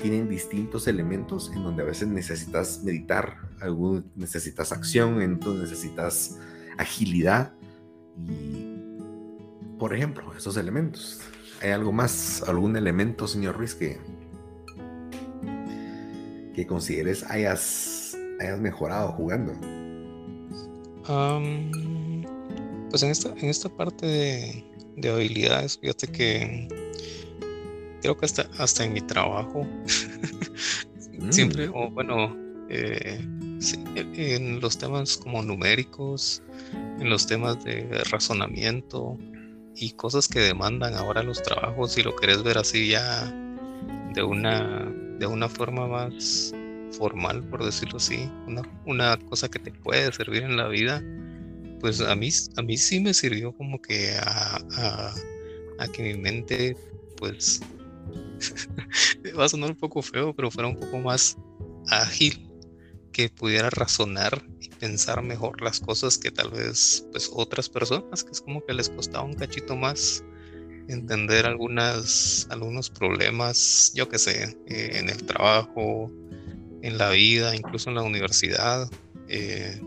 tienen distintos elementos, en donde a veces necesitas meditar, algún, necesitas acción, entonces necesitas agilidad y, por ejemplo, esos elementos. ¿Hay algo más, algún elemento, señor Ruiz, que que consideres hayas, hayas mejorado jugando? Um, pues en esta, en esta parte de, de habilidades, fíjate que creo que hasta, hasta en mi trabajo mm. siempre, o oh, bueno, eh, sí, en los temas como numéricos, en los temas de razonamiento y cosas que demandan ahora los trabajos, si lo querés ver así ya de una, de una forma más formal, por decirlo así, una, una cosa que te puede servir en la vida, pues a mí, a mí sí me sirvió como que a, a, a que mi mente, pues, va a sonar un poco feo, pero fuera un poco más ágil, que pudiera razonar y pensar mejor las cosas que tal vez pues otras personas, que es como que les costaba un cachito más entender algunas, algunos problemas, yo que sé, eh, en el trabajo, en la vida, incluso en la universidad. eh,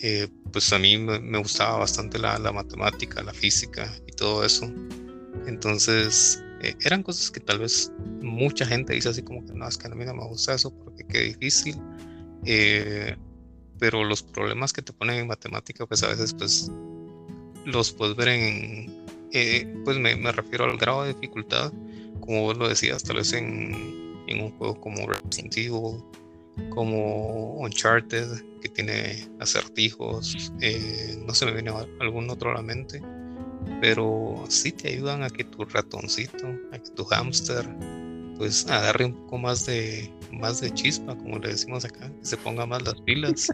eh, pues a mí me, me gustaba bastante la, la matemática, la física y todo eso. Entonces eh, eran cosas que tal vez mucha gente dice así como que no, es que a mí no me gusta eso porque qué difícil. eh, pero los problemas que te ponen en matemática pues a veces pues los puedes ver en eh, pues me, me refiero al grado de dificultad, como vos lo decías, tal vez en en un juego como Resident Evil, como Uncharted, que tiene acertijos, eh, no se me viene algún otro a la mente, pero sí te ayudan a que tu ratoncito, a que tu hámster, pues agarre un poco más de, más de chispa, como le decimos acá, que se ponga más las pilas,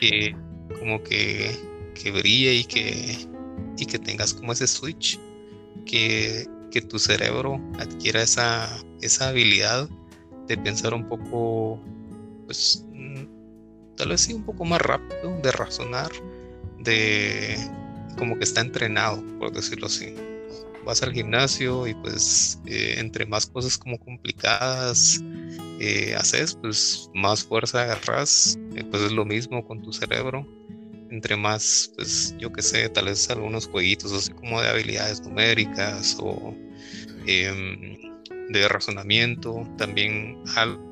que como que, que brille y que, y que tengas como ese switch, que, que tu cerebro adquiera esa, esa habilidad de pensar un poco, pues tal vez sí un poco más rápido, de razonar, de como que está entrenado, por decirlo así. Vas al gimnasio y pues eh, entre más cosas como complicadas eh, haces, pues más fuerza agarras. Eh, pues es lo mismo con tu cerebro, entre más, pues yo que sé, tal vez algunos jueguitos así como de habilidades numéricas o eh, de razonamiento, también algo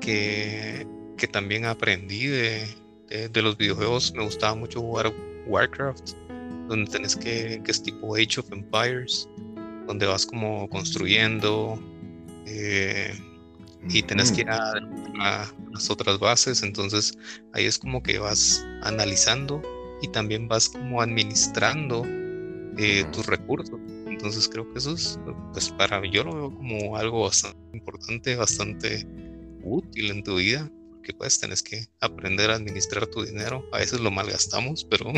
que, que también aprendí de, de, de los videojuegos. Me gustaba mucho jugar Warcraft, donde tenés que, que es tipo Age of Empires, donde vas como construyendo eh, y tenés que ir a, a las otras bases. Entonces ahí es como que vas analizando y también vas como administrando eh, tus recursos. Entonces creo que eso es, pues para mí, yo lo veo como algo bastante importante, bastante útil en tu vida, porque pues tenés que aprender a administrar tu dinero. A veces lo malgastamos, pero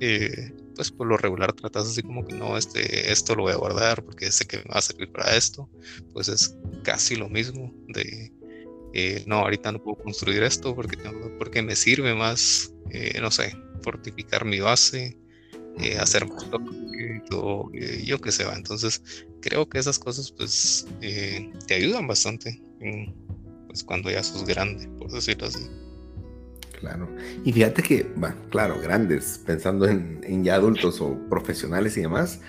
eh, pues por lo regular tratas así como que no, este, esto lo voy a guardar porque sé que me va a servir para esto. Pues es casi lo mismo de eh, no, ahorita no puedo construir esto porque, porque me sirve más, eh, no sé, fortificar mi base, eh, hacer más loco, o eh, yo que sé va. Entonces creo que esas cosas pues eh, te ayudan bastante en, pues cuando ya sos grande, por decirlo así. Claro, y fíjate que, bueno, claro, grandes, pensando en, en ya adultos o profesionales y demás,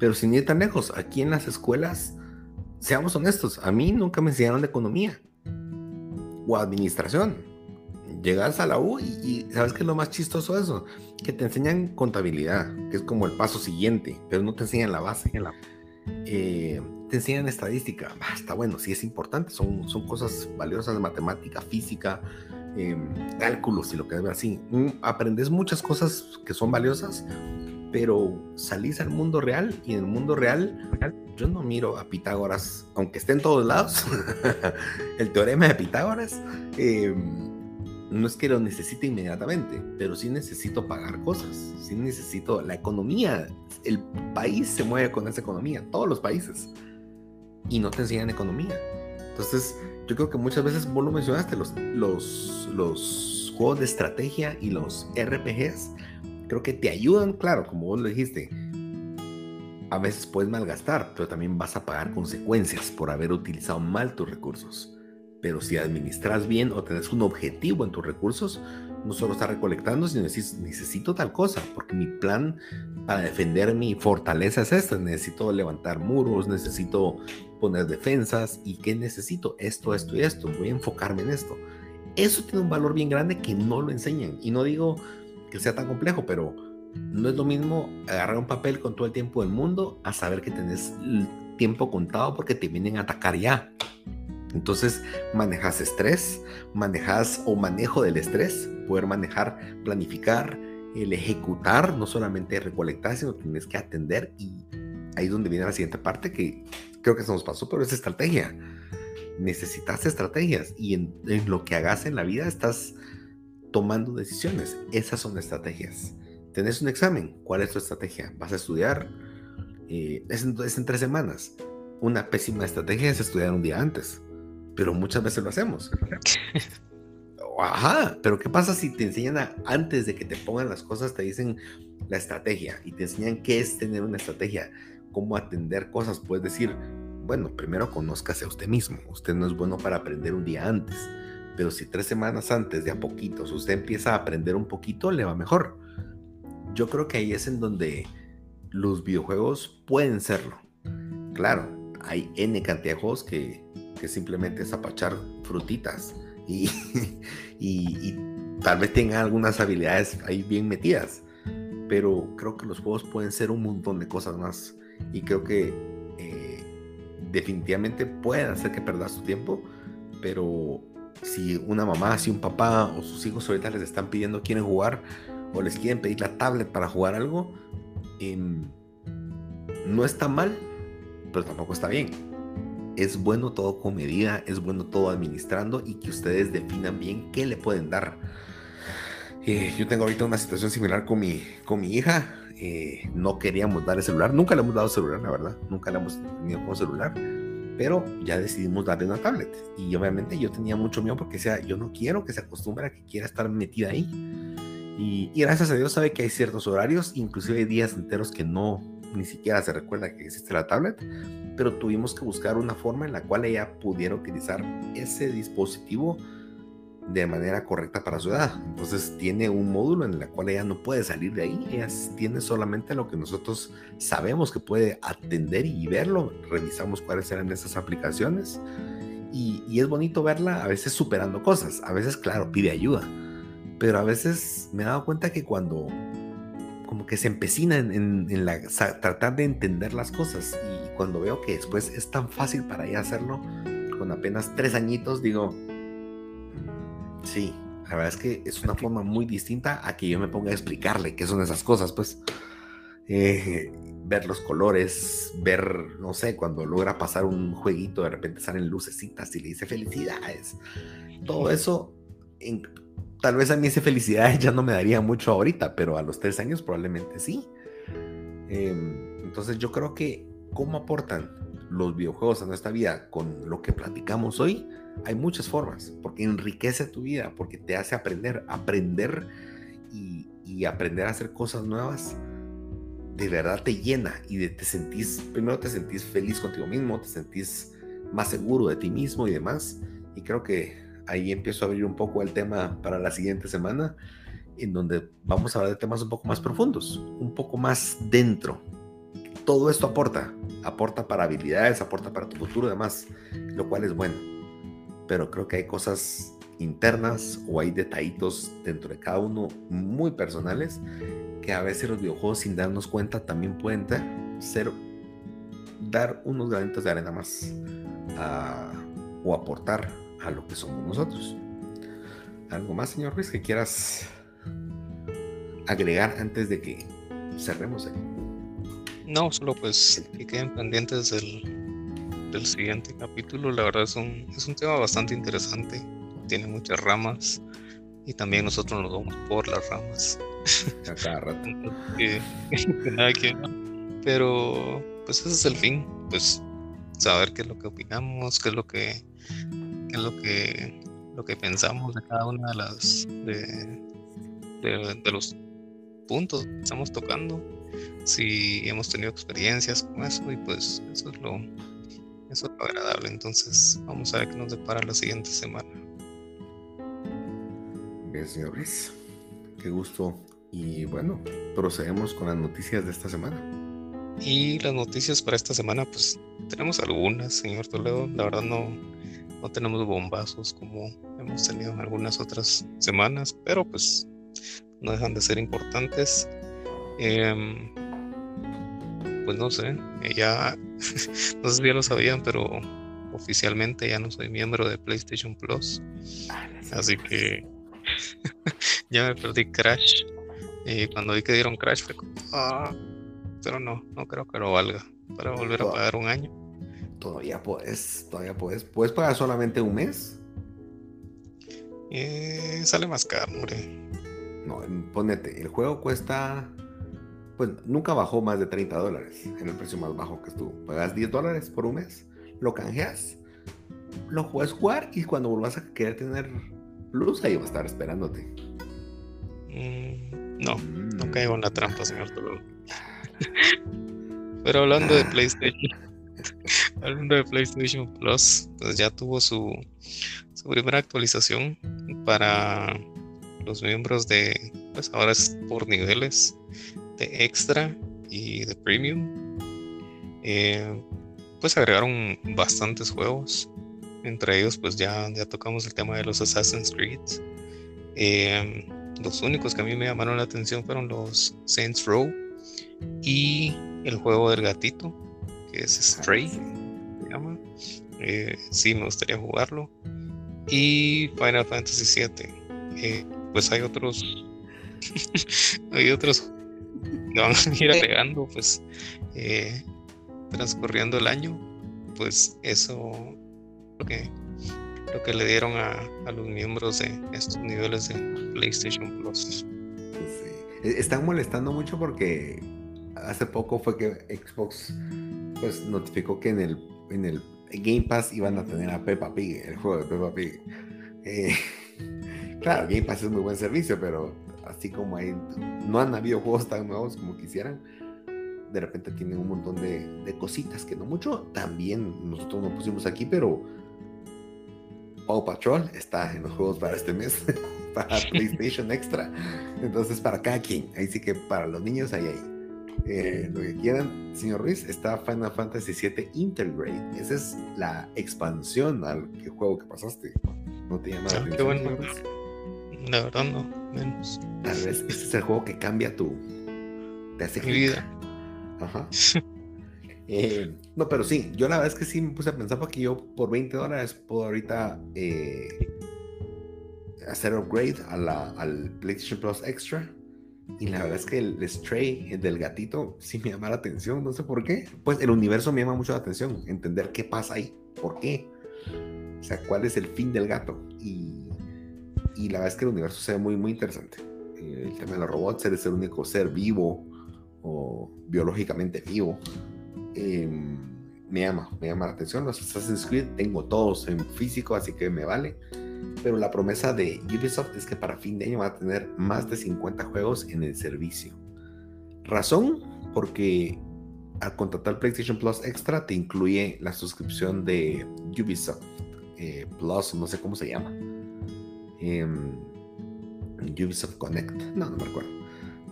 pero sin ir tan lejos, aquí en las escuelas, seamos honestos, a mí nunca me enseñaron de economía o administración. Llegas a la U y, y ¿sabes qué es lo más chistoso de eso? Que te enseñan contabilidad, que es como el paso siguiente, pero no te enseñan la base. En la... Eh, te enseñan estadística. Ah, está bueno, sí es importante, son, son cosas valiosas de matemática, física, eh, cálculos y lo que es así. Aprendes muchas cosas que son valiosas, pero salís al mundo real y en el mundo real yo no miro a Pitágoras, aunque esté en todos lados, el teorema de Pitágoras. Eh, No es que lo necesite inmediatamente, pero sí necesito pagar cosas, sí necesito la economía. El país se mueve con esa economía, todos los países, y no te enseñan economía. Entonces, yo creo que muchas veces, vos lo mencionaste, los, los, los juegos de estrategia y los R P Gs, creo que te ayudan, claro, como vos lo dijiste, a veces puedes malgastar, pero también vas a pagar consecuencias por haber utilizado mal tus recursos. Pero si administras bien o tenés un objetivo en tus recursos, no solo estás recolectando, sino decís, necesito tal cosa, porque mi plan para defender mi fortaleza es esta, necesito levantar muros, necesito poner defensas, ¿y qué necesito? Esto, esto y esto, voy a enfocarme en esto. Eso tiene un valor bien grande que no lo enseñan, y no digo que sea tan complejo, pero no es lo mismo agarrar un papel con todo el tiempo del mundo a saber que tenés el tiempo contado porque te vienen a atacar ya. Entonces manejas estrés, manejas o manejo del estrés, poder manejar, planificar, el ejecutar, no solamente recolectar, sino tienes que atender, y ahí es donde viene la siguiente parte que creo que se nos pasó, pero es estrategia. Necesitas estrategias, y en, en lo que hagas en la vida estás tomando decisiones. Esas son estrategias. Tenés un examen, ¿cuál es tu estrategia? ¿Vas a estudiar? Eh, es, en, es en tres semanas. Una pésima estrategia es estudiar un día antes, pero muchas veces lo hacemos. Ajá, pero ¿qué pasa si te enseñan a, antes de que te pongan las cosas, te dicen la estrategia y te enseñan qué es tener una estrategia, cómo atender cosas? Puedes decir, bueno, primero conózcase a usted mismo. Usted no es bueno para aprender un día antes, pero si tres semanas antes, de a poquitos, usted empieza a aprender un poquito, le va mejor. Yo creo que ahí es en donde los videojuegos pueden serlo. Claro, hay N cantidad de juegos que, que simplemente es apachar frutitas. Y, y, y tal vez tengan algunas habilidades ahí bien metidas, pero creo que los juegos pueden ser un montón de cosas más, y creo que eh, definitivamente pueden hacer que perdas tu tiempo. Pero si una mamá, si un papá o sus hijos ahorita les están pidiendo, quieren jugar o les quieren pedir la tablet para jugar algo, eh, no está mal, pero tampoco está bien. Es bueno todo con medida, es bueno todo administrando, y que ustedes definan bien qué le pueden dar. Eh, yo tengo ahorita una situación similar con mi, con mi hija. Eh, no queríamos darle celular, nunca le hemos dado celular, la verdad. Nunca le hemos tenido con celular, pero ya decidimos darle una tablet. Y obviamente yo tenía mucho miedo porque sea, yo no quiero que se acostumbre a que quiera estar metida ahí. Y, y gracias a Dios sabe que hay ciertos horarios, inclusive hay días enteros que no, ni siquiera se recuerda que existe la tablet, pero tuvimos que buscar una forma en la cual ella pudiera utilizar ese dispositivo de manera correcta para su edad. Entonces tiene un módulo en el cual ella no puede salir de ahí, ella tiene solamente lo que nosotros sabemos que puede atender y verlo. Revisamos cuáles eran esas aplicaciones, y, y es bonito verla a veces superando cosas, a veces claro, pide ayuda, pero a veces me he dado cuenta que cuando como que se empecina en, en, en la, tratar de entender las cosas, y cuando veo que después es tan fácil para ella hacerlo con apenas tres añitos, digo, sí, la verdad es que es una forma muy distinta a que yo me ponga a explicarle qué son esas cosas, pues eh, ver los colores, ver, no sé, cuando logra pasar un jueguito, de repente salen lucecitas y le dice felicidades, todo eso. En, Tal vez a mí esa felicidad ya no me daría mucho ahorita, pero a los tres años probablemente sí. Eh, entonces yo creo que cómo aportan los videojuegos a nuestra vida con lo que platicamos hoy, hay muchas formas, porque enriquece tu vida, porque te hace aprender, aprender y, y aprender a hacer cosas nuevas. De verdad te llena y de, te sentís, primero te sentís feliz contigo mismo, te sentís más seguro de ti mismo y demás, y creo que ahí empiezo a abrir un poco el tema para la siguiente semana, en donde vamos a hablar de temas un poco más profundos, un poco más dentro. Todo esto aporta, aporta para habilidades, aporta para tu futuro y demás, lo cual es bueno. Pero creo que hay cosas internas o hay detallitos dentro de cada uno muy personales que a veces los videojuegos, sin darnos cuenta, también pueden ser, dar unos granitos de arena más a, o aportar a lo que somos nosotros. ¿Algo más, señor Ruiz, que quieras agregar antes de que cerremos aquí? No, solo pues que queden pendientes del, del siguiente capítulo. La verdad es un, es un tema bastante interesante, tiene muchas ramas y también nosotros nos vamos por las ramas a cada rato. Pero pues ese es el fin, pues saber qué es lo que opinamos, qué es lo que que es lo que, lo que pensamos de cada una de las de, de, de los puntos que estamos tocando, si hemos tenido experiencias con eso, y pues eso es lo, eso es lo agradable. Entonces vamos a ver qué nos depara la siguiente semana. Bien, señores, qué gusto, y bueno, procedemos con las noticias de esta semana. Y las noticias para esta semana, pues tenemos algunas, señor Toledo. La verdad no No tenemos bombazos como hemos tenido en algunas otras semanas, pero pues no dejan de ser importantes. Eh, pues no sé, ya no sé si ya lo sabían, pero oficialmente ya no soy miembro de PlayStation Plus. Ah, así que ya me perdí Crash. Eh, cuando vi que dieron Crash fue como, ah, pero no, no creo que lo valga para volver a pagar un año. Todavía puedes, todavía puedes. ¿Puedes pagar solamente un mes? Eh, sale más caro, hombre. No, ponete, el juego cuesta... Pues nunca bajó más de treinta dólares en el precio más bajo que estuvo. Pagas diez dólares por un mes, lo canjeas, lo puedes jugar y cuando vuelvas a querer tener plus, ahí va a estar esperándote. Mm, no, mm. no caigo en la trampa, señor Tololo. Pero hablando de PlayStation, hablando de PlayStation Plus, pues ya tuvo su, su primera actualización para los miembros de, pues ahora es por niveles, de Extra y de Premium. Eh, pues agregaron bastantes juegos, entre ellos pues ya, ya tocamos el tema de los Assassin's Creed. Eh, los únicos que a mí me llamaron la atención fueron los Saints Row y el juego del gatito, que es Stray, se llama. Eh, sí, me gustaría jugarlo. Y Final Fantasy siete. Eh, pues hay otros hay otros que van a ir agregando pues eh, transcurriendo el año. Pues eso lo que lo que le dieron a, a los miembros de estos niveles de PlayStation Plus. Sí. Están molestando mucho porque hace poco fue que Xbox pues notificó que en el en el Game Pass iban a tener a Peppa Pig, el juego de Peppa Pig. Eh, claro, Game Pass es muy buen servicio, pero así como hay, no han habido juegos tan nuevos como quisieran, de repente tienen un montón de, de cositas que no mucho, también nosotros no pusimos aquí, pero Paw Patrol está en los juegos para este mes, para PlayStation Extra, entonces para cada quien, ahí sí que para los niños ahí ahí, eh, lo que quieran. Señor Ruiz, está Final Fantasy siete Intergrade, esa es la expansión al juego que pasaste, no te llama la atención. Qué bueno, la verdad no. Menos. Tal vez este es el juego que cambia tu... Te hace mi vida. Ajá. eh, no, pero sí, yo la verdad es que sí me puse a pensar porque yo por veinte dólares puedo ahorita eh, hacer upgrade a la, al PlayStation Plus Extra. Y la verdad es que el Stray, el del gatito, sí me llama la atención, no sé por qué. Pues el universo me llama mucho la atención, entender qué pasa ahí, por qué. O sea, cuál es el fin del gato. Y... Y la verdad es que el universo se ve muy, muy interesante. El tema de los robots, eres el único ser vivo o biológicamente vivo. Eh, me llama, me llama la atención. Los Assassin's Creed tengo todos en físico, así que me vale. Pero la promesa de Ubisoft es que para fin de año va a tener más de cincuenta juegos en el servicio. Razón, porque al contratar PlayStation Plus Extra te incluye la suscripción de Ubisoft eh, Plus, no sé cómo se llama. Um, Ubisoft Connect, no, no me acuerdo,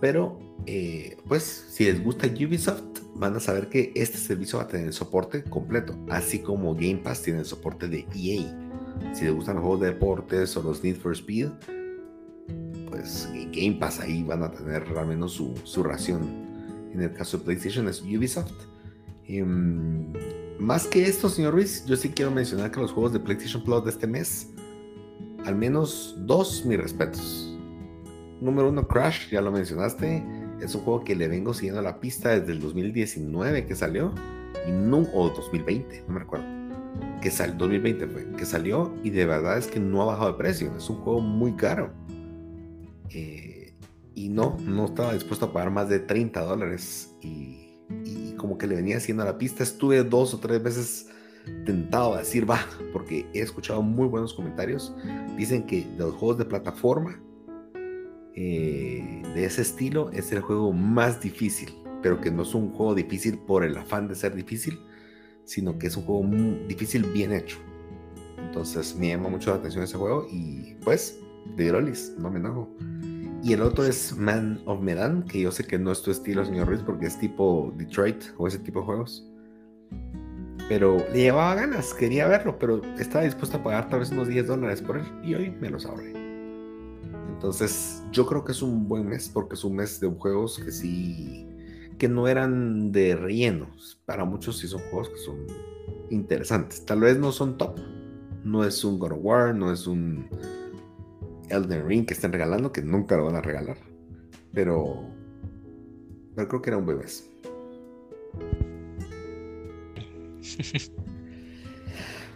pero eh, pues si les gusta Ubisoft van a saber que este servicio va a tener el soporte completo, así como Game Pass tiene el soporte de E A. Si les gustan los juegos de deportes o los Need for Speed, pues Game Pass ahí van a tener al menos su, su ración. En el caso de PlayStation es Ubisoft. um, más que esto, señor Ruiz, yo sí quiero mencionar que los juegos de PlayStation Plus de este mes, al menos dos, mis respetos. Número uno, Crash, ya lo mencionaste. Es un juego que le vengo siguiendo la pista desde el dos mil diecinueve que salió. Y no, o dos mil veinte, no me recuerdo. Que salió, dos mil veinte fue, que salió y de verdad es que no ha bajado de precio. Es un juego muy caro. Eh, y no, no estaba dispuesto a pagar más de treinta dólares. Y, y como que le venía siguiendo la pista. Estuve dos o tres veces tentado a decir va, porque he escuchado muy buenos comentarios. Dicen que los juegos de plataforma eh, de ese estilo es el juego más difícil, pero que no es un juego difícil por el afán de ser difícil, sino que es un juego muy difícil, bien hecho. Entonces me llama mucho la atención ese juego y pues de Grolis, no me enojo. Y el otro es Man of Medan, que yo sé que no es tu estilo, señor Ruiz, porque es tipo Detroit o ese tipo de juegos, pero le llevaba ganas, quería verlo, pero estaba dispuesto a pagar tal vez unos diez dólares por él, y hoy me los ahorré. Entonces yo creo que es un buen mes, porque es un mes de juegos que sí, que no eran de rellenos. Para muchos sí son juegos que son interesantes. Tal vez no son top. No es un God of War, no es un Elden Ring que están regalando, que nunca lo van a regalar. Pero, pero creo que era un buen mes.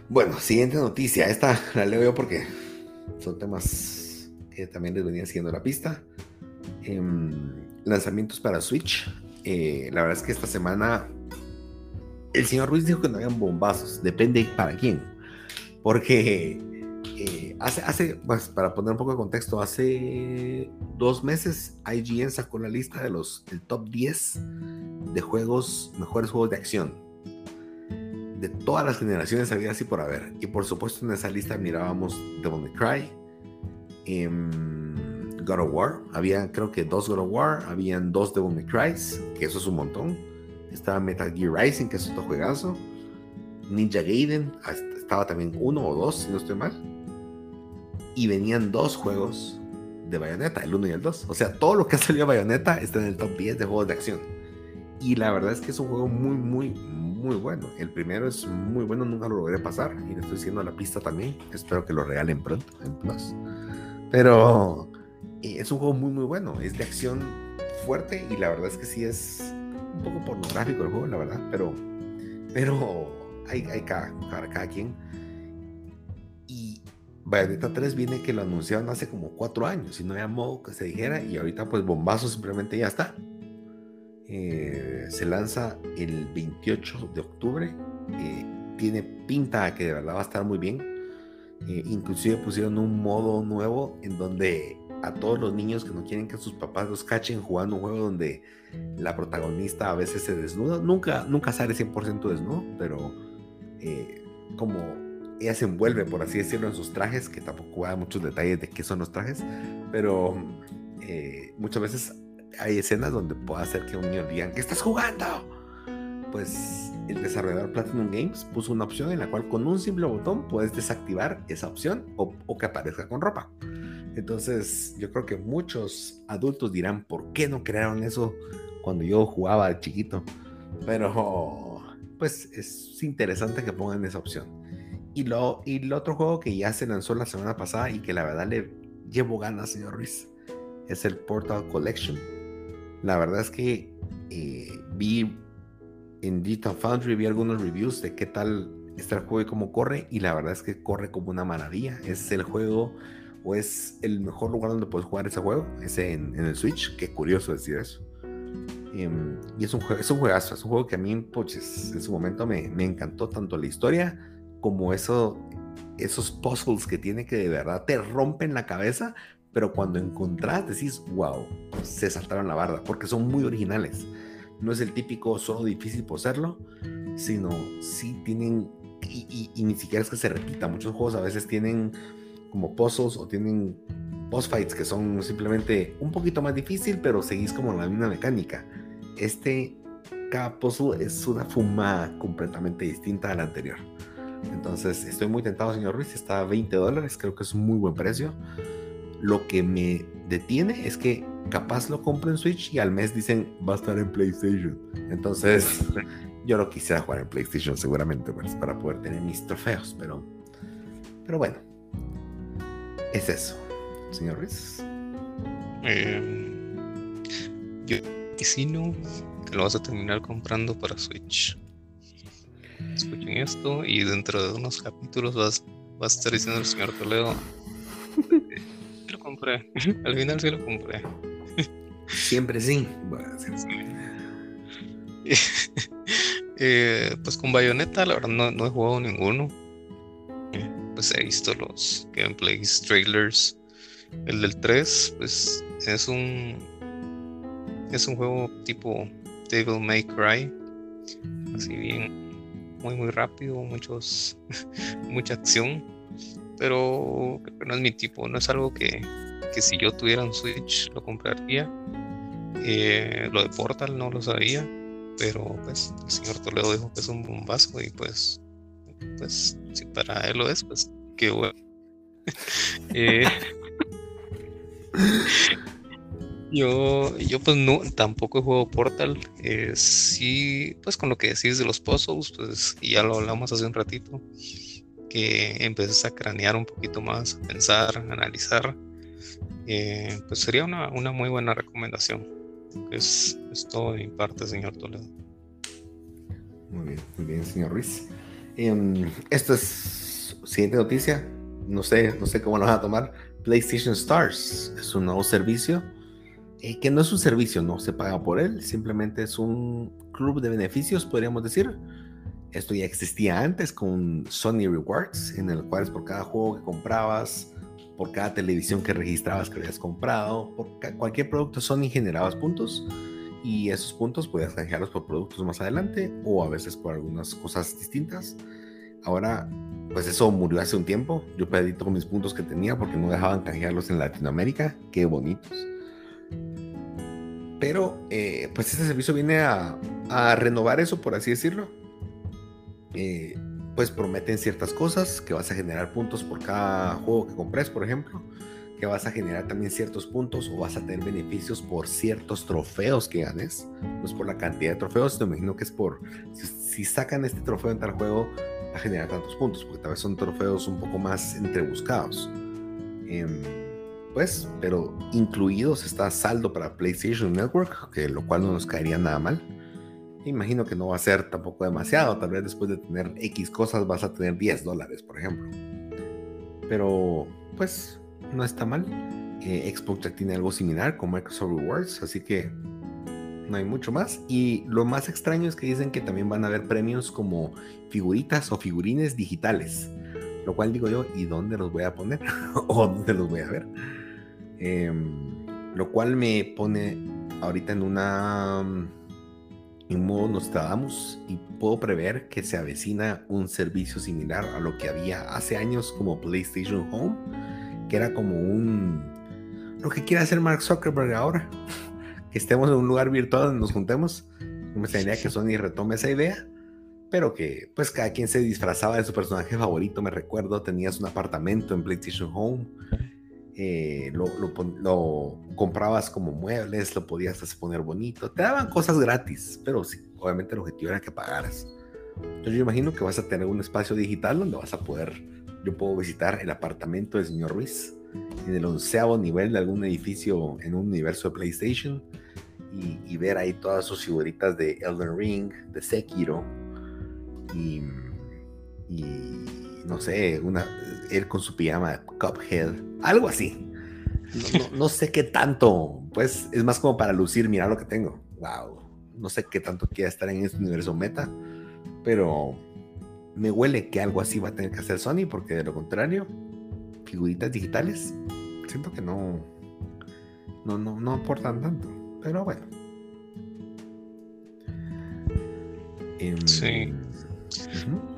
Bueno, siguiente noticia. Esta la leo yo porque son temas que también les venía siguiendo la pista. Eh, lanzamientos para Switch. Eh, la verdad es que esta semana el señor Ruiz dijo que no habían bombazos. Depende para quién. Porque eh, hace, hace pues, para poner un poco de contexto, hace dos meses I G N sacó la lista de los el top diez de juegos, mejores juegos de acción de todas las generaciones habidas y por haber. Y por supuesto en esa lista mirábamos Devil May Cry, eh, God of War. Había creo que dos God of War, habían dos Devil May Crys, que eso es un montón. Estaba Metal Gear Rising, que es otro juegazo. Ninja Gaiden, estaba también uno o dos, si no estoy mal. Y venían dos juegos de Bayonetta, el uno y el dos. O sea, todo lo que ha salido de Bayonetta está en el top diez de juegos de acción. Y la verdad es que es un juego muy, muy, muy bueno. El primero es muy bueno, nunca lo logré pasar. Y le estoy siguiendo a la pista también. Espero que lo regalen pronto en Plus. Pero es un juego muy, muy bueno. Es de acción fuerte y la verdad es que sí es un poco pornográfico el juego, la verdad. Pero, pero hay, hay cada, cada, cada quien. Y Bayonetta tres viene que lo anunciaron hace como cuatro años y no había modo que se dijera. Y ahorita pues bombazo, simplemente ya está. Eh, se lanza el veintiocho de octubre. Eh, tiene pinta a que de verdad va a estar muy bien. Eh, inclusive pusieron un modo nuevo en donde a todos los niños que no quieren que sus papás los cachen jugando un juego donde la protagonista a veces se desnuda, nunca, nunca sale cien por ciento desnudo, pero eh, como ella se envuelve, por así decirlo, en sus trajes, que tampoco da muchos detalles de qué son los trajes, pero eh, muchas veces hay escenas donde puede hacer que un niño diga, ¿qué estás jugando? Pues el desarrollador Platinum Games puso una opción en la cual con un simple botón puedes desactivar esa opción o, o que aparezca con ropa. Entonces yo creo que muchos adultos dirán, ¿por qué no crearon eso cuando yo jugaba de chiquito? Pero pues es interesante que pongan esa opción. Y lo, y el otro juego que ya se lanzó la semana pasada y que la verdad le llevo ganas, señor Ruiz, es el Portal Collection. La verdad es que eh, vi en Digital Foundry, vi algunos reviews de qué tal está el juego y cómo corre, y la verdad es que corre como una maravilla. Es el juego, o es el mejor lugar donde puedes jugar ese juego, ese en, en el Switch. Qué curioso decir eso. Um, y es un, es un juegazo, es un juego que a mí poches, en su momento me, me encantó, tanto la historia como eso, esos puzzles que tiene que de verdad te rompen la cabeza, pero cuando encontrás decís, wow, se saltaron la barda, porque son muy originales. No es el típico solo difícil por serlo, sino sí tienen, y, y, y ni siquiera es que se repita. Muchos juegos a veces tienen como puzzles o tienen boss fights que son simplemente un poquito más difícil, pero seguís como la misma mecánica. Este, cada puzzle es una fumada completamente distinta a la anterior. Entonces estoy muy tentado, señor Ruiz. Está a veinte dólares, creo que es un muy buen precio. Lo que me detiene es que capaz lo compro en Switch y al mes dicen va a estar en PlayStation. Entonces yo lo quisiera jugar en PlayStation seguramente, pues, para poder tener mis trofeos, pero, pero bueno, es eso, señor Ruiz. Eh, yo vaticino que lo vas a terminar comprando para Switch. Escuchen esto y dentro de unos capítulos vas, vas a estar diciendo al señor Toledo, lo compré, al final sí lo compré. Siempre sí. Bueno, sí. Eh, pues con Bayonetta la verdad no, no he jugado ninguno. Pues he visto los gameplays, trailers. El del tres pues es un es un juego tipo Devil May Cry, así bien muy muy rápido, muchos mucha acción, pero no es mi tipo, no es algo que, que si yo tuviera un Switch lo compraría. Eh, lo de Portal no lo sabía, pero pues el señor Toledo dijo que es un bombazo y pues pues si para él lo es, pues qué bueno. eh, Yo, yo pues no, tampoco juego Portal. Eh, sí, pues con lo que decís de los puzzles, pues ya lo hablamos hace un ratito, que empecés a cranear un poquito más, a pensar, a analizar. Eh, pues sería una, una muy buena recomendación. Es, es todo de mi parte, señor Toledo. Muy bien, muy bien, señor Ruiz. Um, esta es siguiente noticia. No sé, no sé cómo lo van a tomar. PlayStation Stars es un nuevo servicio. Eh, que no es un servicio, no se paga por él, simplemente es un club de beneficios, podríamos decir. Esto ya existía antes con Sony Rewards, en el cual es por cada juego que comprabas, por cada televisión que registrabas que habías comprado, por ca- cualquier producto Sony generabas puntos, y esos puntos podías canjearlos por productos más adelante, o a veces por algunas cosas distintas. Ahora, pues eso murió hace un tiempo. Yo perdí todos mis puntos que tenía porque no dejaban canjearlos en Latinoamérica. Qué bonitos. Pero eh, pues este servicio viene a, a renovar eso, por así decirlo. Eh, pues prometen ciertas cosas, que vas a generar puntos por cada juego que compres, por ejemplo, que vas a generar también ciertos puntos o vas a tener beneficios por ciertos trofeos que ganes. No es por la cantidad de trofeos, te imagino que es por si, si sacan este trofeo en tal juego va a generar tantos puntos, porque tal vez son trofeos un poco más entrebuscados. Eh, Pues, pero incluidos está saldo para PlayStation Network, que lo cual no nos caería nada mal. Imagino que no va a ser tampoco demasiado. Tal vez después de tener X cosas vas a tener diez dólares, por ejemplo. Pero, pues, no está mal. Eh, Xbox ya tiene algo similar con Microsoft Rewards, así que no hay mucho más. Y lo más extraño es que dicen que también van a haber premios como figuritas o figurines digitales. Lo cual digo yo, ¿y dónde los voy a poner? ¿O dónde los voy a ver? Eh, lo cual me pone ahorita en una en modo Nostradamus, y puedo prever que se avecina un servicio similar a lo que había hace años como PlayStation Home, que era como un lo que quiere hacer Mark Zuckerberg ahora, que estemos en un lugar virtual donde nos juntemos. Me gustaría que Sony retome esa idea, pero que pues cada quien se disfrazaba de su personaje favorito. Me recuerdo, tenías un apartamento en PlayStation Home. Eh, lo, lo, lo comprabas como muebles, lo podías hacer poner bonito, te daban cosas gratis, pero sí, obviamente el objetivo era que pagaras. Entonces yo imagino que vas a tener un espacio digital donde vas a poder, yo puedo visitar el apartamento del señor Ruiz en el onceavo nivel de algún edificio en un universo de PlayStation, y, y ver ahí todas sus figuritas de Elden Ring, de Sekiro, y, y no sé, una, él con su pijama de Cuphead, algo así. No, no, no sé qué tanto, pues es más como para lucir, mira lo que tengo. Wow, no sé qué tanto quiera estar en este universo meta, pero me huele que algo así va a tener que hacer Sony, porque de lo contrario, figuritas digitales, siento que no, no, no, no aportan tanto, pero bueno. Um, sí. Uh-huh.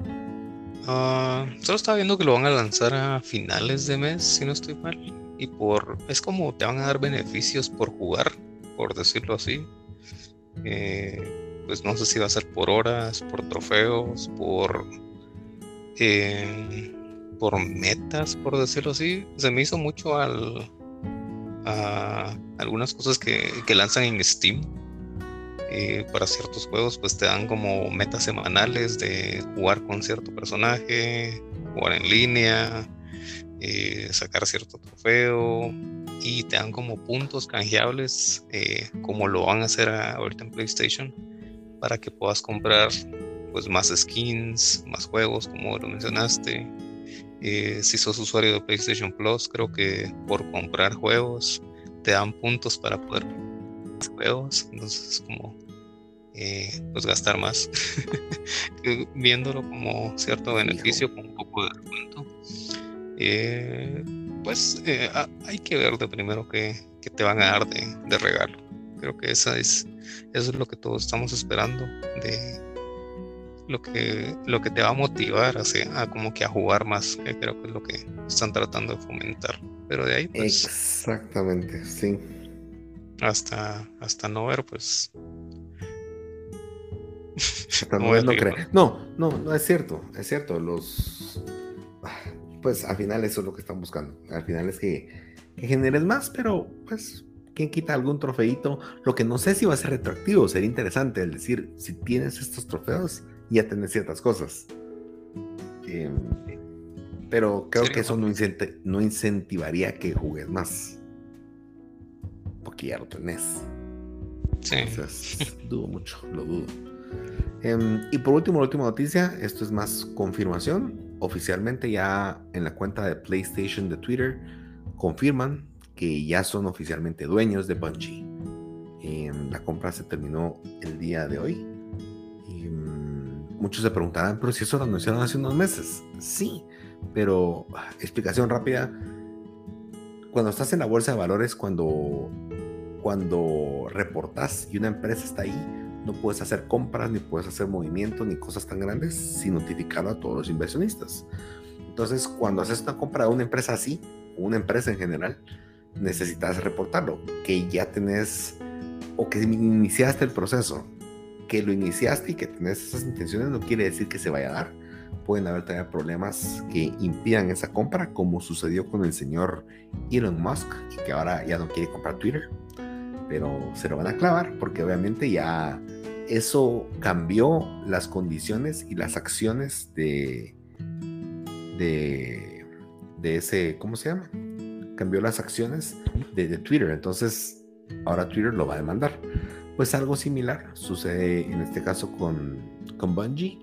Uh, solo estaba viendo que lo van a lanzar a finales de mes, si no estoy mal, y por es como te van a dar beneficios por jugar, por decirlo así. Eh, pues no sé si va a ser por horas, por trofeos, por eh, por metas, por decirlo así. Se me hizo mucho al a algunas cosas que, que lanzan en Steam. Eh, para ciertos juegos pues te dan como metas semanales de jugar con cierto personaje, jugar en línea, eh, sacar cierto trofeo, y te dan como puntos canjeables, eh, como lo van a hacer ahorita en PlayStation, para que puedas comprar pues más skins, más juegos, como lo mencionaste. Eh, si sos usuario de PlayStation Plus, creo que por comprar juegos te dan puntos para poder más juegos, entonces es como Eh, pues gastar más viéndolo como cierto beneficio, hijo, con un poco de descuento. Eh, pues eh, a, hay que ver de primero que, que te van a dar de, de regalo. Creo que esa es eso es lo que todos estamos esperando, de lo que lo que te va a motivar a, a como que a jugar más, que creo que es lo que están tratando de fomentar. Pero de ahí pues exactamente, sí, hasta hasta no ver pues No, no, cre- no, no, no es cierto, es cierto. Los, pues al final eso es lo que están buscando. Al final es que, que generes más, pero pues ¿Quién quita algún trofeito? Lo que no sé si va a ser retroactivo, sería interesante el decir, si tienes estos trofeos, ya tenés ciertas cosas. Eh, pero creo que eso no, incent- no incentivaría que juegues más. Porque ya lo tenés. Sí. Entonces, dudo mucho, lo dudo. Eh, y por último, la última noticia, esto es más confirmación. Oficialmente ya en la cuenta de PlayStation de Twitter confirman que ya son oficialmente dueños de Bungie. Eh, la compra se terminó el día de hoy. Y, um, muchos se preguntarán, pero si eso lo anunciaron hace unos meses. Sí, pero explicación rápida. Cuando estás en la bolsa de valores, cuando, cuando reportas y una empresa está ahí, no puedes hacer compras, ni puedes hacer movimientos, ni cosas tan grandes sin notificar a todos los inversionistas. Entonces, cuando haces una compra de una empresa así, o una empresa en general, necesitas reportarlo, que ya tenés o que iniciaste el proceso. Que lo iniciaste y que tenés esas intenciones no quiere decir que se vaya a dar. Pueden haber todavía problemas que impidan esa compra, como sucedió con el señor Elon Musk, que ahora ya no quiere comprar Twitter, pero se lo van a clavar porque obviamente ya eso cambió las condiciones y las acciones de de, de ese, ¿cómo se llama? Cambió las acciones de, de Twitter, entonces ahora Twitter lo va a demandar. Pues algo similar sucede en este caso con, con Bungie.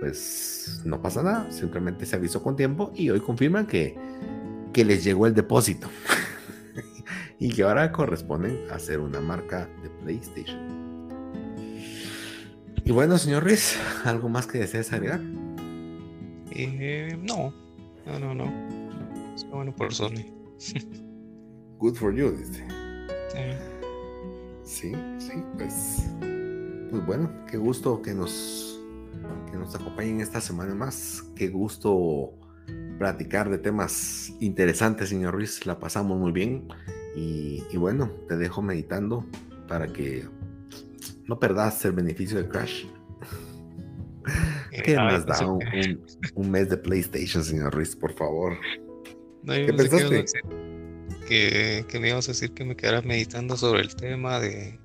Pues no pasa nada, simplemente se avisó con tiempo y hoy confirman que, que les llegó el depósito y que ahora corresponden a ser una marca de PlayStation. Y bueno, señor Ruiz, ¿algo más que desees agregar? Eh, no, no, no, no. Está bueno por Sony. Good for you, dice. Sí, sí, pues, pues bueno, qué gusto que nos, que nos acompañen esta semana más. Qué gusto platicar de temas interesantes, señor Ruiz. La pasamos muy bien. Y, y bueno, te dejo meditando para que no perdas el beneficio de Crash. ¿Qué eh, más da un, un, un mes de PlayStation, señor Ruiz, por favor? No, ¿qué pensaste? Que, decir, que, que me ibas a decir que me quedara meditando sobre el tema de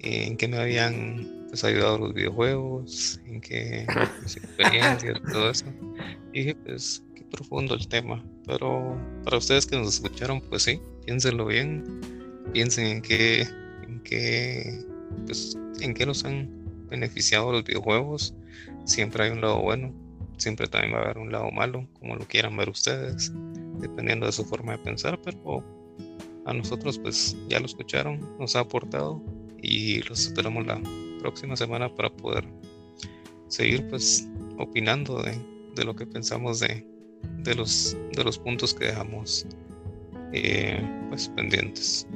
en qué me habían pues, ayudado los videojuegos, en qué mis experiencias, todo eso. Y dije, pues, qué profundo el tema. Pero para ustedes que nos escucharon, pues sí, piénsenlo bien, piensen en qué, en qué, pues, en qué los han beneficiado los videojuegos. Siempre hay un lado bueno, siempre también va a haber un lado malo, como lo quieran ver ustedes, dependiendo de su forma de pensar, pero a nosotros pues ya lo escucharon, nos ha aportado y los esperamos la próxima semana para poder seguir pues opinando de, de lo que pensamos de, de, los, de los puntos que dejamos eh, pues pendientes.